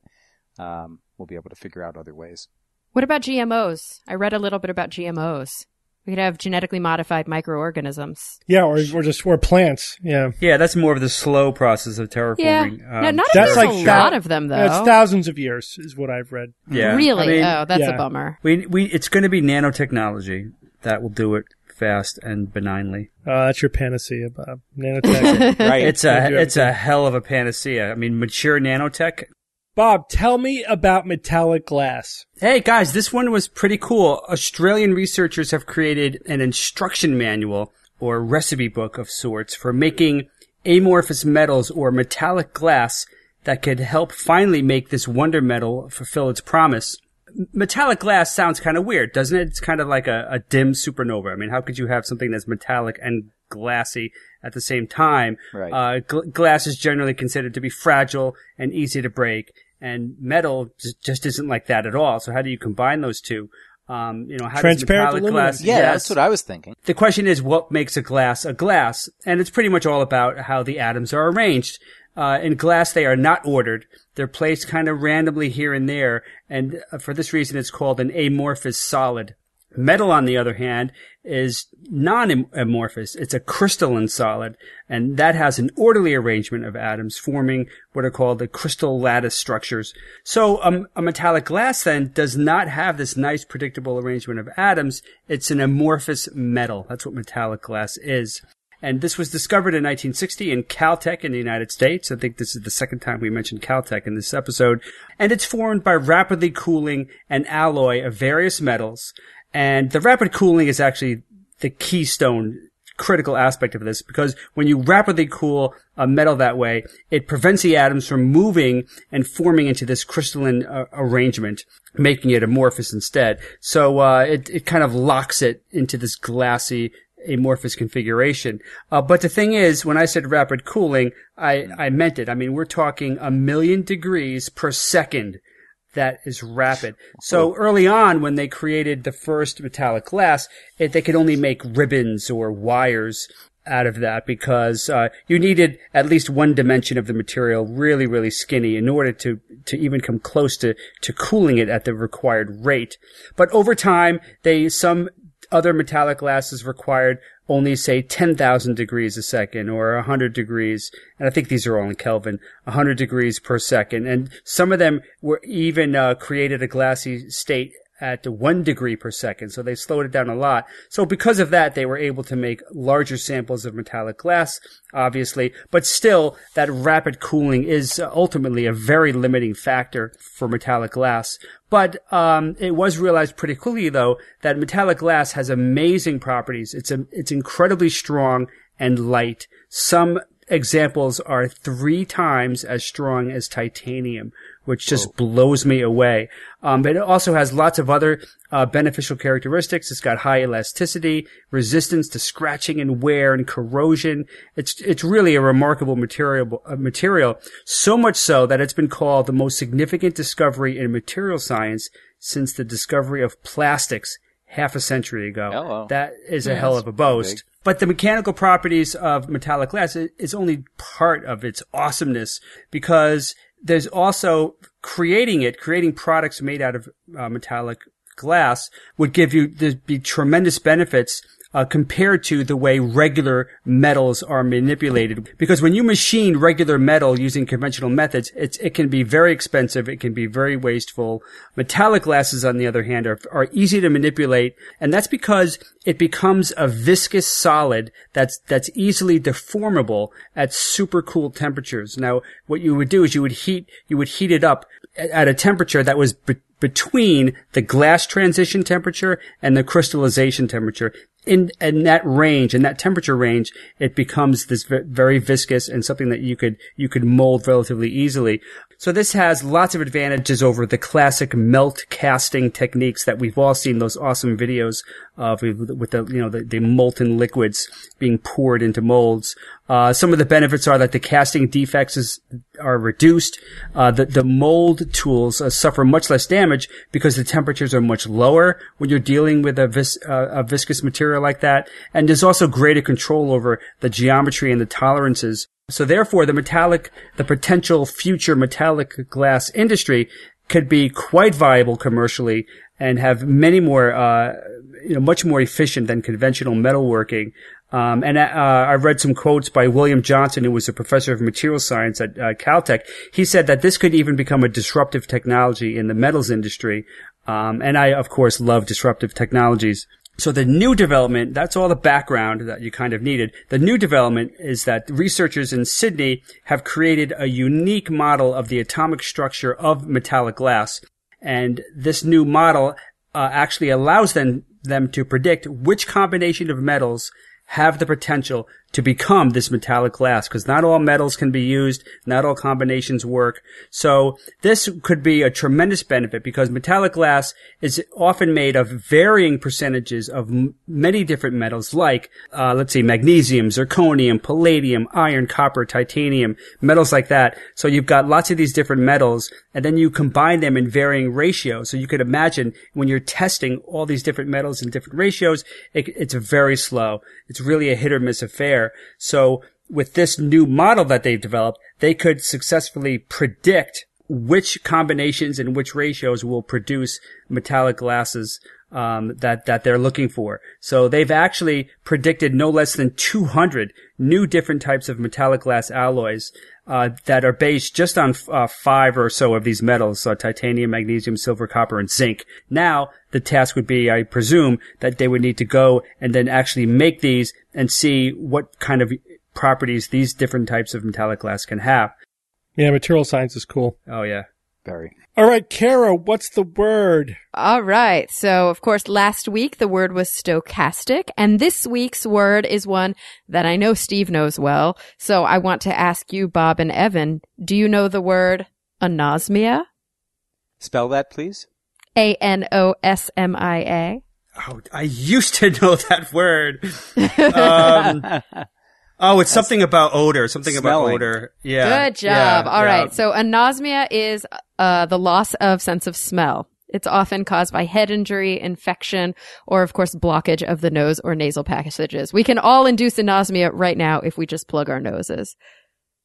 We'll be able to figure out other ways. What about GMOs? I read a little bit about GMOs. We could have genetically modified microorganisms. Yeah, or plants. Yeah. Yeah, that's more of the slow process of terraforming. Yeah. No, not a lot of them though. It's thousands of years is what I've read. Yeah. Really? That's a bummer. It's going to be nanotechnology that will do it fast and benignly. That's your panacea, Bob. Nanotech. Right. It's a hell of a panacea. I mean, mature nanotech. Bob, tell me about metallic glass. Hey, guys, this one was pretty cool. Australian researchers have created an instruction manual or recipe book of sorts for making amorphous metals or metallic glass that could help finally make this wonder metal fulfill its promise. Metallic glass sounds kind of weird, doesn't it? It's kind of like a dim supernova. I mean, how could you have something that's metallic and glassy at the same time? Right. Glass is generally considered to be fragile and easy to break. And metal just isn't like that at all. So how do you combine those two? How transparent does metallic glass? Yeah, that's what I was thinking. The question is, what makes a glass? And it's pretty much all about how the atoms are arranged. In glass, they are not ordered. They're placed kind of randomly here and there. And for this reason, it's called an amorphous solid. Metal, on the other hand, is non-amorphous. It's a crystalline solid, and that has an orderly arrangement of atoms forming what are called the crystal lattice structures. So a metallic glass, then, does not have this nice predictable arrangement of atoms. It's an amorphous metal. That's what metallic glass is. And this was discovered in 1960 in Caltech in the United States. I think this is the second time we mentioned Caltech in this episode. And it's formed by rapidly cooling an alloy of various metals. And the rapid cooling is actually the keystone critical aspect of this, because when you rapidly cool a metal that way, it prevents the atoms from moving and forming into this crystalline arrangement, making it amorphous instead. So it kind of locks it into this glassy amorphous configuration. But the thing is, when I said rapid cooling, I meant it. I mean, we're talking 1,000,000 degrees per second. That is rapid. So early on, when they created the first metallic glass, they could only make ribbons or wires out of that, because you needed at least one dimension of the material really, really skinny in order to even come close to cooling it at the required rate. But over time, some other metallic glasses required only, say, 10,000 degrees a second or 100 degrees. And I think these are all in Kelvin, 100 degrees per second. And some of them were even created a glassy state at 1 degree per second. So they slowed it down a lot. So because of that, they were able to make larger samples of metallic glass, obviously. But still, that rapid cooling is ultimately a very limiting factor for metallic glass. But it was realized pretty quickly, though, that metallic glass has amazing properties. It's incredibly strong and light. Some examples are 3 times as strong as titanium, which just blows me away. But it also has lots of other beneficial characteristics. It's got high elasticity, resistance to scratching and wear and corrosion. It's really a remarkable material, so much so that it's been called the most significant discovery in material science since the discovery of plastics half a century ago. Hello. That is a hell of a boast. But the mechanical properties of metallic glass is only part of its awesomeness, because there's also creating products made out of metallic glass would there'd be tremendous benefits compared to the way regular metals are manipulated. Because when you machine regular metal using conventional methods, it can be very expensive. It can be very wasteful. Metallic glasses, on the other hand, are easy to manipulate. And that's because it becomes a viscous solid that's easily deformable at super cool temperatures. Now, what you would do is you would heat it up at a temperature that was between the glass transition temperature and the crystallization temperature. In that range, in that temperature range, it becomes this very viscous and something that you could mold relatively easily. So this has lots of advantages over the classic melt casting techniques that we've all seen those awesome videos of with the, you know, the molten liquids being poured into molds. Some of the benefits are that the casting defects are reduced. The mold tools suffer much less damage because the temperatures are much lower when you're dealing with a viscous material like that. And there's also greater control over the geometry and the tolerances. So therefore, the potential future metallic glass industry could be quite viable commercially and have many more, much more efficient than conventional metalworking. I read some quotes by William Johnson, who was a professor of material science at Caltech. He said that this could even become a disruptive technology in the metals industry. I, of course, love disruptive technologies. So the new development, that's all the background that you kind of needed. The new development is that researchers in Sydney have created a unique model of the atomic structure of metallic glass. And this new model actually allows them to predict which combination of metals have the potential to become this metallic glass, because not all metals can be used, not all combinations work. So this could be a tremendous benefit because metallic glass is often made of varying percentages of many different metals like, magnesium, zirconium, palladium, iron, copper, titanium, metals like that. So you've got lots of these different metals, and then you combine them in varying ratios. So you could imagine when you're testing all these different metals in different ratios, it's very slow. It's really a hit or miss affair. So with this new model that they've developed, they could successfully predict which combinations and which ratios will produce metallic glasses that they're looking for. So they've actually predicted no less than 200 new different types of metallic glass alloys that are based just on five or so of these metals, so titanium, magnesium, silver, copper, and zinc. Now, the task would be, I presume, that they would need to go and then actually make these and see what kind of properties these different types of metallic glass can have. Yeah, material science is cool. Oh, yeah. Very. All right, Kara, what's the word? All right. So, of course, last week the word was stochastic, and this week's word is one that I know Steve knows well. So I want to ask you, Bob and Evan, do you know the word anosmia? Spell that, please. A-N-O-S-M-I-A. Oh, I used to know that word. It's something about odor, about odor. Yeah. Good job. Yeah, All right. So anosmia is the loss of sense of smell. It's often caused by head injury, infection, or, of course, blockage of the nose or nasal passages. We can all induce anosmia right now if we just plug our noses.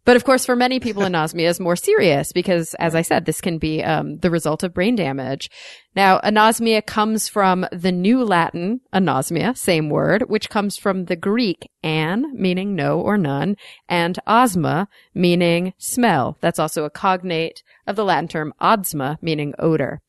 But, of course, for many people, anosmia is more serious because, as I said, this can be the result of brain damage. Now, anosmia comes from the New Latin anosmia, same word, which comes from the Greek an, meaning no or none, and osma, meaning smell. That's also a cognate of the Latin term odsma, meaning odor.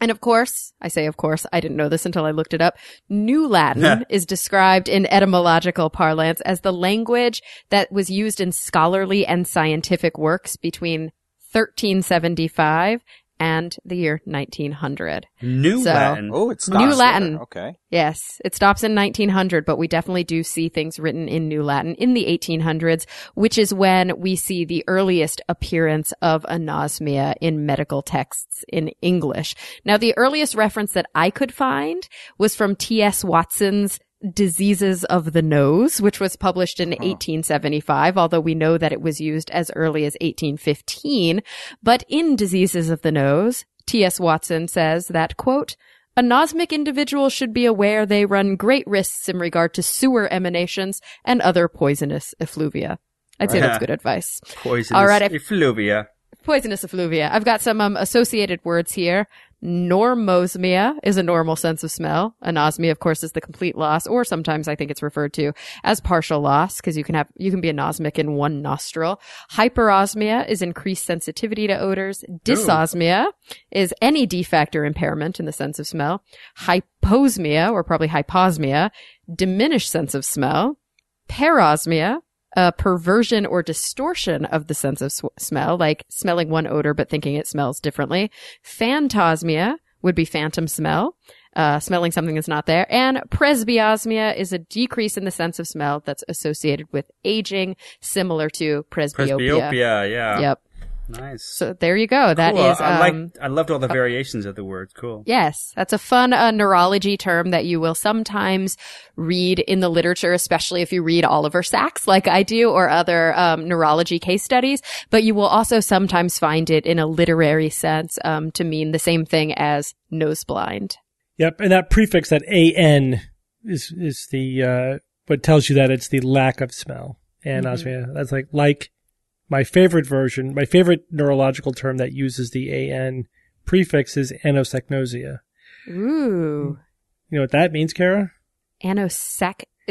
And of course, I say of course, I didn't know this until I looked it up, New Latin is described in etymological parlance as the language that was used in scholarly and scientific works between 1375 and the year 1900. New Latin. Oh, it stops. New Latin. There. Okay. Yes. It stops in 1900, but we definitely do see things written in New Latin in the 1800s, which is when we see the earliest appearance of anosmia in medical texts in English. Now, the earliest reference that I could find was from T.S. Watson's Diseases of the Nose, which was published in 1875, although we know that it was used as early as 1815. But in Diseases of the Nose, T.S. Watson says that, quote, anosmic individuals should be aware they run great risks in regard to sewer emanations and other poisonous effluvia. I'd say that's good advice. Poisonous effluvia. Poisonous effluvia. I've got some associated words here. Normosmia is a normal sense of smell. Anosmia, of course, is the complete loss, or sometimes I think it's referred to as partial loss, because you can be anosmic in one nostril. Hyperosmia is increased sensitivity to odors. Dysosmia is any defect or impairment in the sense of smell. Hyposmia, or probably hyposmia, diminished sense of smell. Parosmia, a perversion or distortion of the sense of smell, like smelling one odor but thinking it smells differently. Phantasmia would be phantom smell, smelling something that's not there. And presbyosmia is a decrease in the sense of smell that's associated with aging, similar to presbyopia. Presbyopia, yeah. Yep. Nice. So there you go. That cool. is. I loved all the variations of the word. Cool. Yes, that's a fun neurology term that you will sometimes read in the literature, especially if you read Oliver Sacks, like I do, or other neurology case studies. But you will also sometimes find it in a literary sense to mean the same thing as noseblind. Yep, and that prefix, that an, is the what tells you that it's the lack of smell. And Anosmia, that's like. My favorite version, my favorite neurological term that uses the an prefix is anosognosia. Ooh. You know what that means, Kara? Is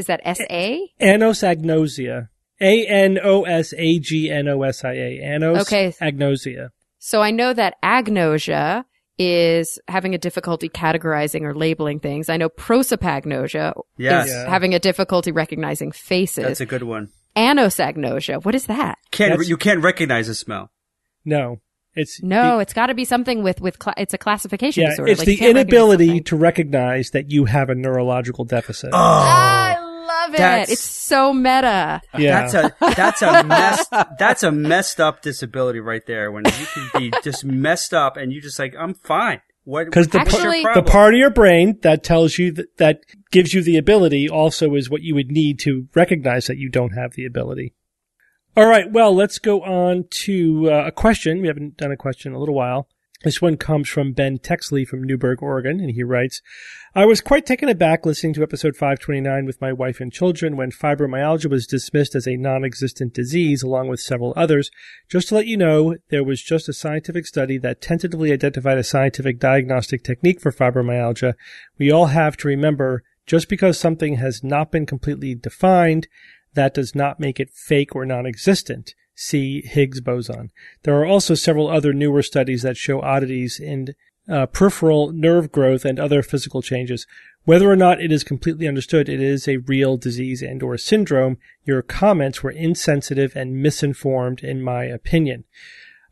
that S-A? Anosognosia. A-N-O-S-A-G-N-O-S-I-A. Anosognosia. Okay. So I know that agnosia is having a difficulty categorizing or labeling things. I know prosopagnosia is having a difficulty recognizing faces. That's a good one. Anosognosia. What is that? You can't recognize a smell. No. It's got to be something with it's a classification disorder. It's the inability to recognize that you have a neurological deficit. Oh, I love it. It's so meta. Yeah. That's a messed up disability right there, when you can be just messed up and you just like, I'm fine. Because the part of your brain that tells you that gives you the ability also is what you would need to recognize that you don't have the ability. All right. Well, let's go on to a question. We haven't done a question in a little while. This one comes from Ben Texley from Newberg, Oregon, and he writes, I was quite taken aback listening to episode 529 with my wife and children when fibromyalgia was dismissed as a non-existent disease along with several others. Just to let you know, there was just a scientific study that tentatively identified a scientific diagnostic technique for fibromyalgia. We all have to remember, just because something has not been completely defined, that does not make it fake or non-existent. See Higgs boson. There are also several other newer studies that show oddities in peripheral nerve growth and other physical changes. Whether or not it is completely understood, it is a real disease and or syndrome. Your comments were insensitive and misinformed, in my opinion.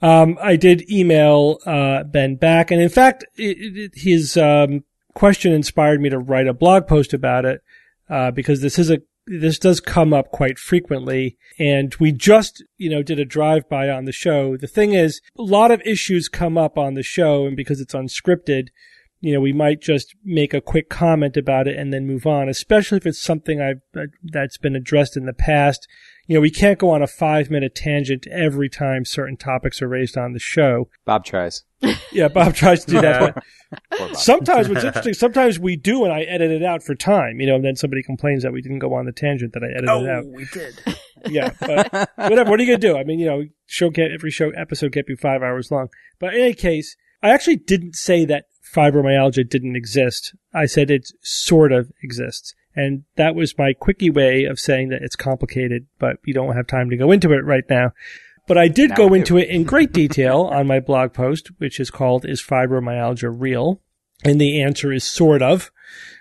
I did email Ben back, and in fact, his question inspired me to write a blog post about it because this does come up quite frequently, and we just, did a drive-by on the show. The thing is, a lot of issues come up on the show, and because it's unscripted, we might just make a quick comment about it and then move on, especially if it's something that's been addressed in the past. We can't go on a 5-minute tangent every time certain topics are raised on the show. Bob tries. Yeah, Bob tries to do that. Sometimes what's interesting, sometimes we do and I edit it out for time, and then somebody complains that we didn't go on the tangent that I edited out. Oh, we did. Yeah, but whatever. What are you going to do? I mean, every show episode can't be 5 hours long. But in any case, I actually didn't say that fibromyalgia didn't exist. I said it sort of exists. And that was my quickie way of saying that it's complicated, but we don't have time to go into it right now. But I did go into it in great detail on my blog post, which is called, Is Fibromyalgia Real? And the answer is sort of,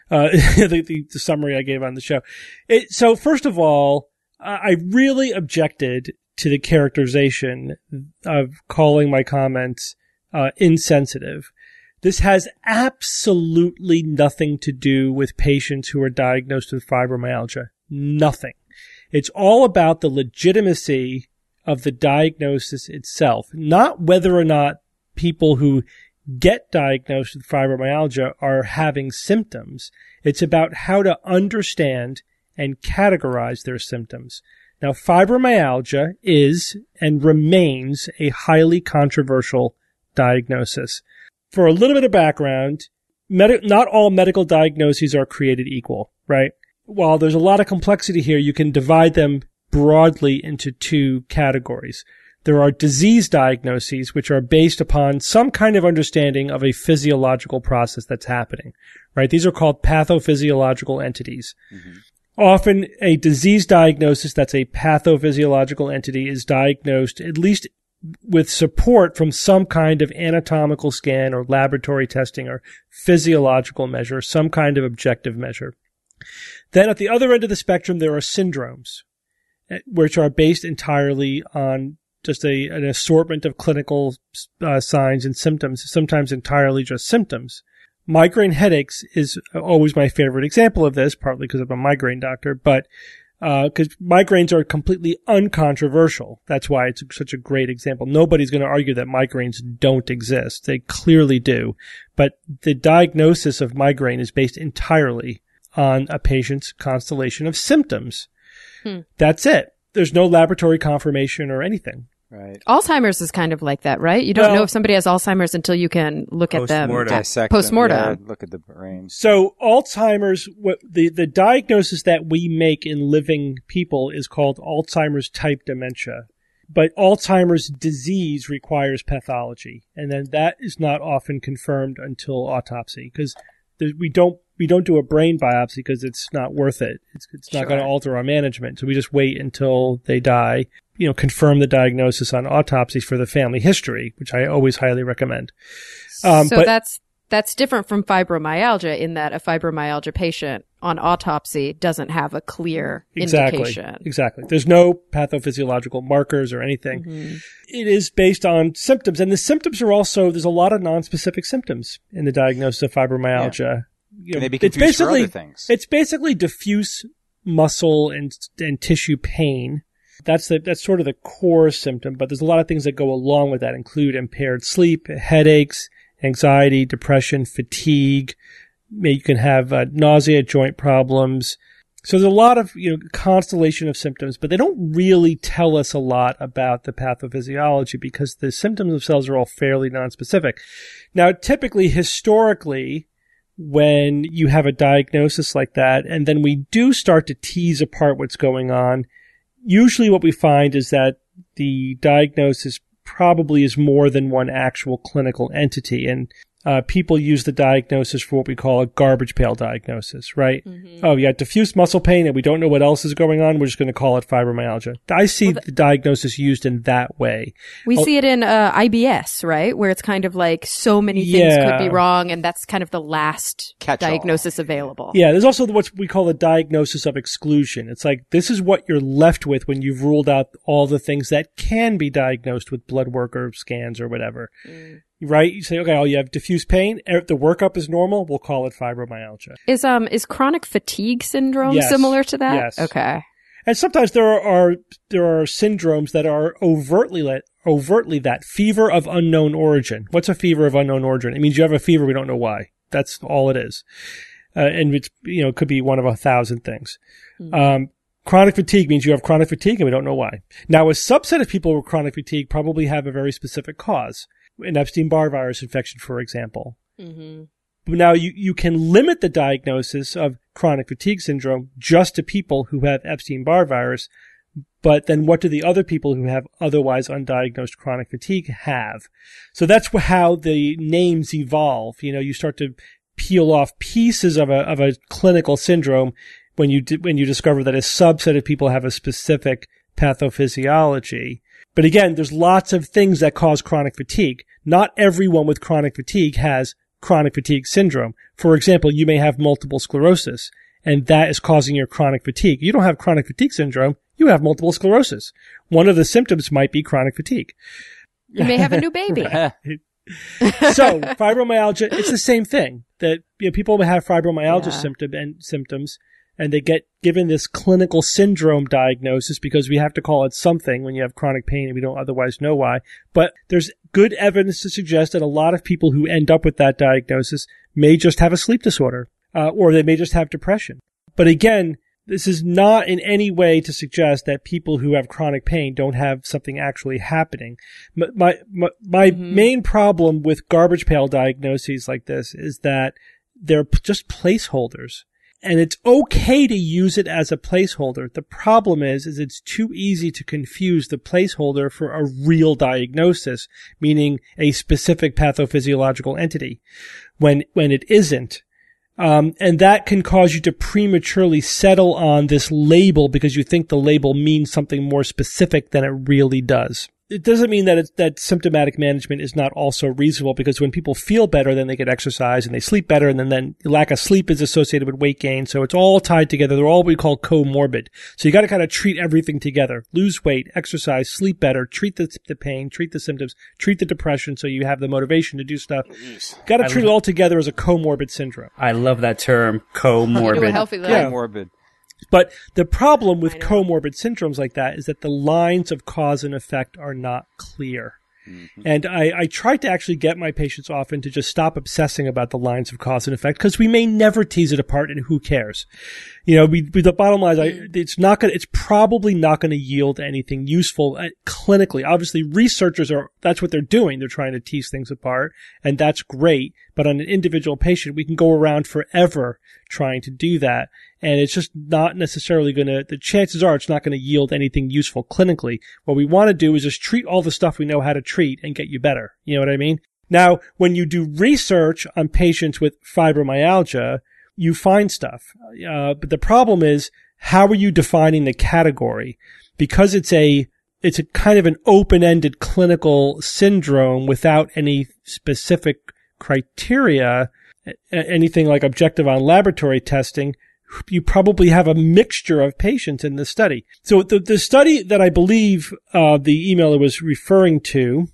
the summary I gave on the show. So first of all, I really objected to the characterization of calling my comments insensitive. This has absolutely nothing to do with patients who are diagnosed with fibromyalgia. Nothing. It's all about the legitimacy of the diagnosis itself, not whether or not people who get diagnosed with fibromyalgia are having symptoms. It's about how to understand and categorize their symptoms. Now, fibromyalgia is and remains a highly controversial diagnosis. For a little bit of background, not all medical diagnoses are created equal, right? While there's a lot of complexity here, you can divide them broadly into two categories. There are disease diagnoses, which are based upon some kind of understanding of a physiological process that's happening, right? These are called pathophysiological entities. Mm-hmm. Often a disease diagnosis that's a pathophysiological entity is diagnosed at least with support from some kind of anatomical scan or laboratory testing or physiological measure, some kind of objective measure. Then at the other end of the spectrum, there are syndromes, which are based entirely on just an assortment of clinical signs and symptoms, sometimes entirely just symptoms. Migraine headaches is always my favorite example of this, partly because I'm a migraine doctor, but because migraines are completely uncontroversial. That's why it's such a great example. Nobody's going to argue that migraines don't exist. They clearly do. But the diagnosis of migraine is based entirely on a patient's constellation of symptoms. That's it. There's no laboratory confirmation or anything. Right. Alzheimer's is kind of like that, right? You don't know if somebody has Alzheimer's until you can look at them. Dissect them. Postmortem. Yeah, look at the brain. So Alzheimer's, the diagnosis that we make in living people is called Alzheimer's type dementia. But Alzheimer's disease requires pathology. And then that is not often confirmed until autopsy, because we don't do a brain biopsy because it's not worth it. It's not going to alter our management. So we just wait until they die, you know, confirm the diagnosis on autopsies for the family history, which I always highly recommend. So that's different from fibromyalgia, in that a fibromyalgia patient on autopsy doesn't have a clear indication. Exactly. There's no pathophysiological markers or anything. Mm-hmm. It is based on symptoms. And the symptoms are also, there's a lot of nonspecific symptoms in the diagnosis of fibromyalgia. Yeah. You know, maybe confused for other things. It's basically diffuse muscle and tissue pain. That's sort of the core symptom, but there's a lot of things that go along with that, include impaired sleep, headaches, anxiety, depression, fatigue. You can have nausea, joint problems. So there's a lot of, you know, constellation of symptoms, but they don't really tell us a lot about the pathophysiology because the symptoms themselves are all fairly nonspecific. Now, typically, historically, when you have a diagnosis like that, and then we do start to tease apart what's going on, usually what we find is that the diagnosis probably is more than one actual clinical entity. And people use the diagnosis for what we call a garbage pail diagnosis, right? Mm-hmm. Oh, yeah, diffuse muscle pain, and we don't know what else is going on. We're just going to call it fibromyalgia. I see the diagnosis used in that way. We see it in IBS, right, where it's kind of like so many things could be wrong, and that's kind of the last diagnosis available. Yeah, there's also what we call the diagnosis of exclusion. It's like, this is what you're left with when you've ruled out all the things that can be diagnosed with blood work or scans or whatever. Mm. Right? You say, okay, oh, you have diffuse pain. The workup is normal. We'll call it fibromyalgia. Is chronic fatigue syndrome similar to that? Yes. Okay. And sometimes there are syndromes that are overtly that fever of unknown origin. What's a fever of unknown origin? It means you have a fever. We don't know why. That's all it is. And it's, you know, it could be one of 1,000 things. Mm-hmm. Chronic fatigue means you have chronic fatigue and we don't know why. Now, a subset of people with chronic fatigue probably have a very specific cause. An Epstein-Barr virus infection, for example. Mm-hmm. Now, you can limit the diagnosis of chronic fatigue syndrome just to people who have Epstein-Barr virus, but then what do the other people who have otherwise undiagnosed chronic fatigue have? So that's how the names evolve. You know, you start to peel off pieces of a clinical syndrome when you discover that a subset of people have a specific pathophysiology. But again, there's lots of things that cause chronic fatigue. Not everyone with chronic fatigue has chronic fatigue syndrome. For example, you may have multiple sclerosis, and that is causing your chronic fatigue. You don't have chronic fatigue syndrome. You have multiple sclerosis. One of the symptoms might be chronic fatigue. You may have a new baby. So fibromyalgia, it's the same thing. That, you know, people have fibromyalgia symptoms. And they get given this clinical syndrome diagnosis because we have to call it something when you have chronic pain and we don't otherwise know why. But there's good evidence to suggest that a lot of people who end up with that diagnosis may just have a sleep disorder, or they may just have depression. But again, this is not in any way to suggest that people who have chronic pain don't have something actually happening. My main problem with garbage pail diagnoses like this is that they're just placeholders. And it's okay to use it as a placeholder. The problem is it's too easy to confuse the placeholder for a real diagnosis, meaning a specific pathophysiological entity, when it isn't. And that can cause you to prematurely settle on this label because you think the label means something more specific than it really does. It doesn't mean that symptomatic management is not also reasonable, because when people feel better, then they get exercise and they sleep better, and then lack of sleep is associated with weight gain. So it's all tied together. They're all what we call comorbid. So you got to kind of treat everything together. Lose weight, exercise, sleep better, treat the pain, treat the symptoms, treat the depression so you have the motivation to do stuff. Got to treat it all together as a comorbid syndrome. I love that term, comorbid. Healthy, though. Yeah. Comorbid. But the problem with comorbid syndromes like that is that the lines of cause and effect are not clear. Mm-hmm. And I try to actually get my patients often to just stop obsessing about the lines of cause and effect, because we may never tease it apart, and who cares? You know, the bottom line is it's probably not going to yield anything useful clinically. Obviously, researchers that's what they're doing. They're trying to tease things apart, and that's great. But on an individual patient, we can go around forever trying to do that. And it's just not necessarily the chances are it's not going to yield anything useful clinically. What we want to do is just treat all the stuff we know how to treat and get you better. You know what I mean? Now, when you do research on patients with fibromyalgia, you find stuff. But the problem is, how are you defining the category? Because it's a kind of an open-ended clinical syndrome without any specific criteria, anything like objective on laboratory testing. You probably have a mixture of patients in the study. So the study that I believe the emailer was referring to,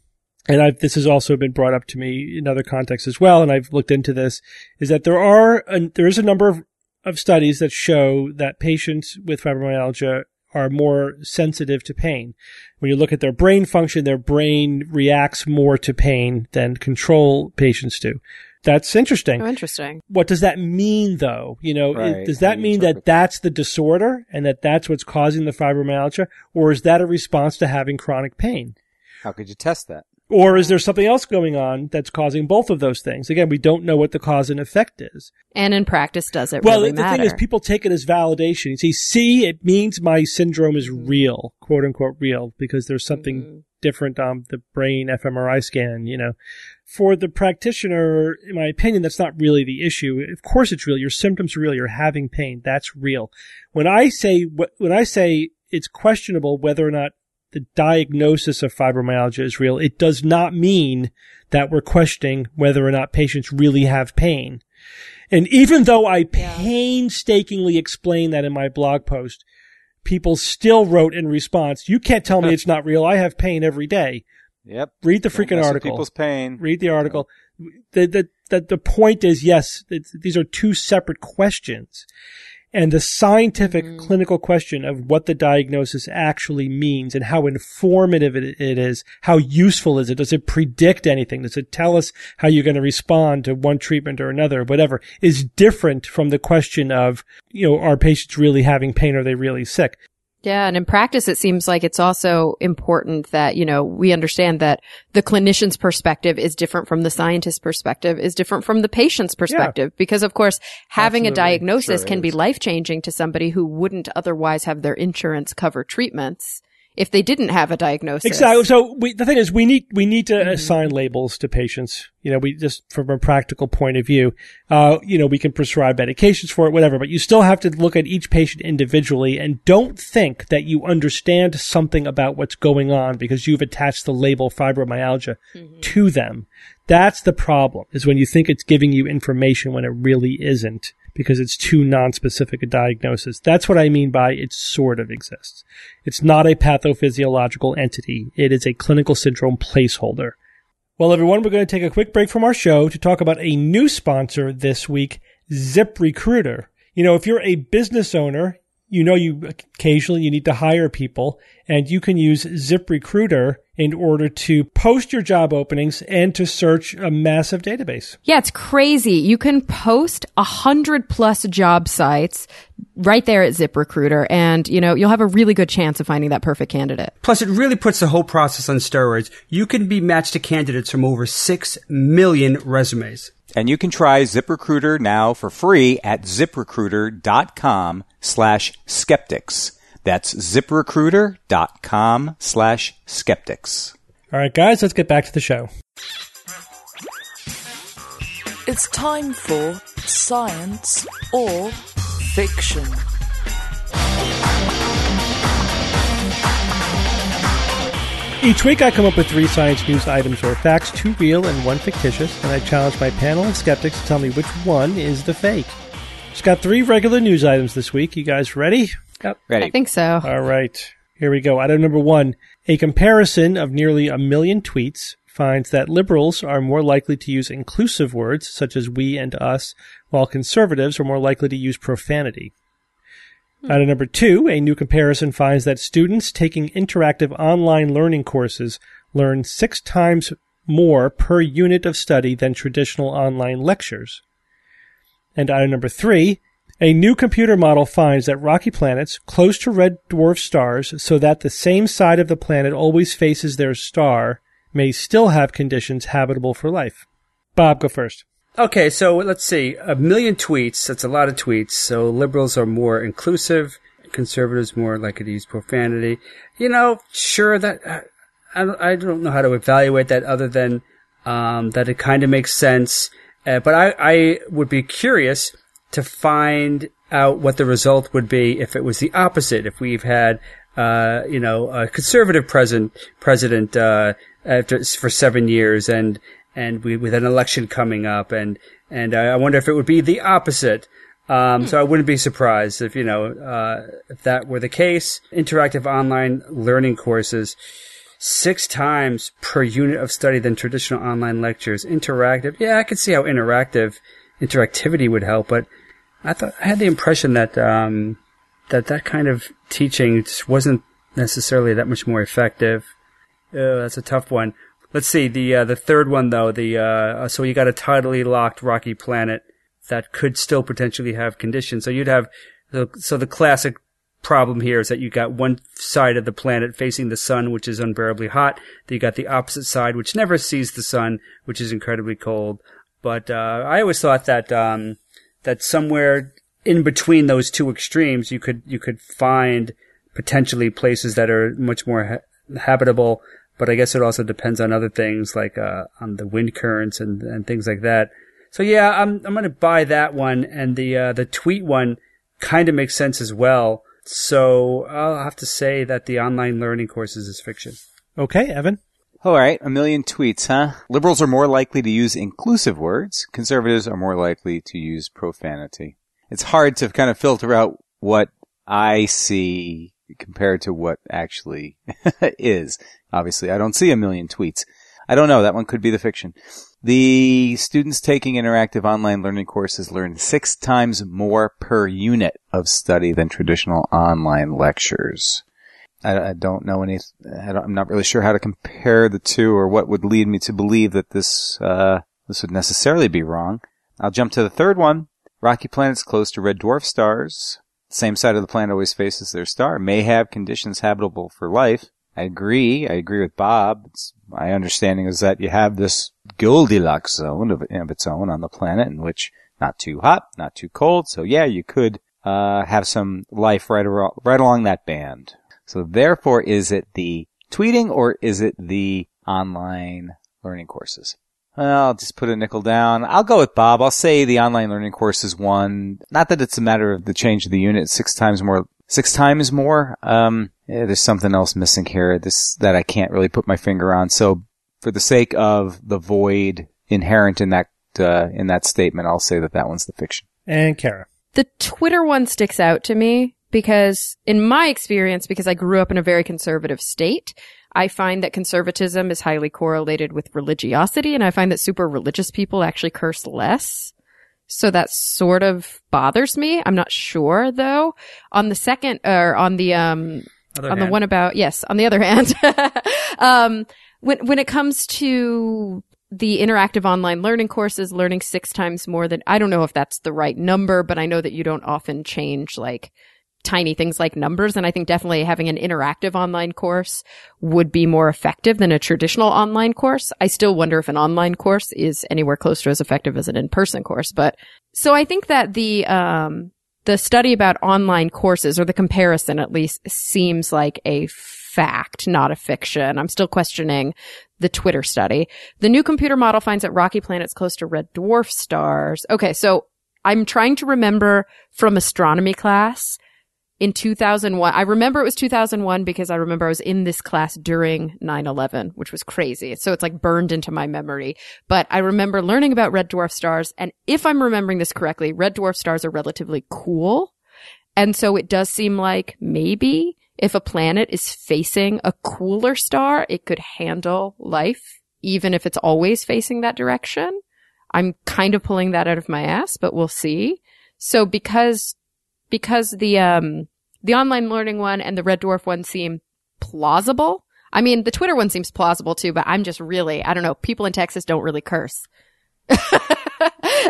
and this has also been brought up to me in other contexts as well, and I've looked into this, is that there is a number of studies that show that patients with fibromyalgia are more sensitive to pain. When you look at their brain function, their brain reacts more to pain than control patients do. That's interesting. Oh, interesting. What does that mean, though? You know, right. Does that mean that that's the disorder and that that's what's causing the fibromyalgia? Or is that a response to having chronic pain? How could you test that? Or is there something else going on that's causing both of those things? Again, we don't know what the cause and effect is. And in practice, does it really matter? Well, the thing is, people take it as validation. You see, it means my syndrome is real, quote unquote real, because there's something different on the brain fMRI scan, you know. For the practitioner, in my opinion, that's not really the issue. Of course it's real. Your symptoms are real. You're having pain. That's real. When I say it's questionable whether or not the diagnosis of fibromyalgia is real, it does not mean that we're questioning whether or not patients really have pain. And even though I painstakingly explain that in my blog post, people still wrote in response, "You can't tell me it's not real. I have pain every day." Yep. Read the freaking article. People's pain. Read the article. The point is, yes, these are two separate questions. And the scientific clinical question of what the diagnosis actually means and how informative it is, how useful is it? Does it predict anything? Does it tell us how you're going to respond to one treatment or another, whatever, is different from the question of, you know, are patients really having pain? Are they really sick? Yeah. And in practice, it seems like it's also important that, you know, we understand that the clinician's perspective is different from the scientist's perspective, is different from the patient's perspective. Yeah. Because, of course, having a diagnosis can be life-changing to somebody who wouldn't otherwise have their insurance cover treatments if they didn't have a diagnosis. Exactly. So the thing is, we need to assign labels to patients. You know, we just, from a practical point of view, you know, we can prescribe medications for it, whatever, but you still have to look at each patient individually, and don't think that you understand something about what's going on because you've attached the label fibromyalgia to them. That's the problem, is when you think it's giving you information when it really isn't, because it's too non-specific a diagnosis. That's what I mean by it sort of exists. It's not a pathophysiological entity. It is a clinical syndrome placeholder. Well, everyone, we're going to take a quick break from our show to talk about a new sponsor this week, ZipRecruiter. You know, if you're a business owner, you know you occasionally you need to hire people, and you can use ZipRecruiter in order to post your job openings and to search a massive database. Yeah, it's crazy. You can post 100+ job sites right there at ZipRecruiter, and you know, you'll have a really good chance of finding that perfect candidate. Plus, it really puts the whole process on steroids. You can be matched to candidates from over 6 million resumes. And you can try ZipRecruiter now for free at ZipRecruiter.com/skeptics. That's ZipRecruiter.com/skeptics. All right, guys, let's get back to the show. It's time for Science or Fiction. Each week I come up with 3 science news items or facts, 2 real and 1 fictitious, and I challenge my panel of skeptics to tell me which one is the fake. Just got 3 regular news items this week. You guys ready? Yep. Ready. I think so. All right. Here we go. Item number 1. A comparison of nearly 1 million tweets finds that liberals are more likely to use inclusive words, such as we and us, while conservatives are more likely to use profanity. Out of number 2, a new comparison finds that students taking interactive online learning courses learn 6 times more per unit of study than traditional online lectures. And out of number 3, a new computer model finds that rocky planets close to red dwarf stars so that the same side of the planet always faces their star may still have conditions habitable for life. Bob, go first. Okay, so let's see. 1 million tweets. That's a lot of tweets. So liberals are more inclusive. Conservatives more likely to use profanity. You know, sure, that I don't know how to evaluate that other than that it kind of makes sense. But I would be curious to find out what the result would be if it was the opposite. If we've had, a conservative president for 7 years and with an election coming up, and I wonder if it would be the opposite. So I wouldn't be surprised if, if that were the case. Interactive online learning courses, 6 times per unit of study than traditional online lectures. Interactive. Yeah, I could see how interactivity would help, but I had the impression that, that kind of teaching just wasn't necessarily that much more effective. Oh, that's a tough one. Let's see, the third one though, so you got a tidally locked rocky planet that could still potentially have conditions. So so the classic problem here is that you got one side of the planet facing the sun, which is unbearably hot. Then you got the opposite side, which never sees the sun, which is incredibly cold. But, I always thought that, that somewhere in between those two extremes, you could find potentially places that are much more habitable. But I guess it also depends on other things like on the wind currents and things like that. So yeah, I'm going to buy that one, and the tweet one kind of makes sense as well. So I'll have to say that the online learning courses is fiction. Okay, Evan. All right, 1 million tweets, huh? Liberals are more likely to use inclusive words. Conservatives are more likely to use profanity. It's hard to kind of filter out what I see compared to what actually is. Obviously, I don't see 1 million tweets. I don't know. That one could be the fiction. The students taking interactive online learning courses learn 6 times more per unit of study than traditional online lectures. I don't know any. I'm not really sure how to compare the two or what would lead me to believe that this would necessarily be wrong. I'll jump to the third one. Rocky planets close to red dwarf stars, same side of the planet always faces their star, may have conditions habitable for life. I agree with Bob. My understanding is that you have this Goldilocks zone of its own on the planet in which not too hot, not too cold. So yeah, you could have some life right along that band. So therefore, is it the tweeting or is it the online learning courses? Well, I'll just put a nickel down. I'll go with Bob. I'll say the online learning courses one. Not that it's a matter of the change of the unit, 6 times more. 6 times more. There's something else missing here that I can't really put my finger on. So for the sake of the void inherent in that statement, I'll say that one's the fiction. And Kara. The Twitter one sticks out to me because in my experience, because I grew up in a very conservative state, I find that conservatism is highly correlated with religiosity, and I find that super religious people actually curse less. So that sort of bothers me. I'm not sure though. On the second, or on the, on the other hand, when it comes to the interactive online learning courses, learning 6 times more than, I don't know if that's the right number, but I know that you don't often change like tiny things like numbers. And I think definitely having an interactive online course would be more effective than a traditional online course. I still wonder if an online course is anywhere close to as effective as an in-person course. But so I think that the study about online courses, or the comparison at least, seems like a fact, not a fiction. I'm still questioning the Twitter study. The new computer model finds that rocky planets close to red dwarf stars. Okay, so I'm trying to remember from astronomy class in 2001. I remember it was 2001 because I remember I was in this class during 9/11, which was crazy. So it's like burned into my memory. But I remember learning about red dwarf stars. And if I'm remembering this correctly, red dwarf stars are relatively cool. And so it does seem like maybe if a planet is facing a cooler star, it could handle life, even if it's always facing that direction. I'm kind of pulling that out of my ass, but we'll see. So because because the online learning one and the red dwarf one seem plausible. I mean, the Twitter one seems plausible too, but I'm just really, I don't know, people in Texas don't really curse.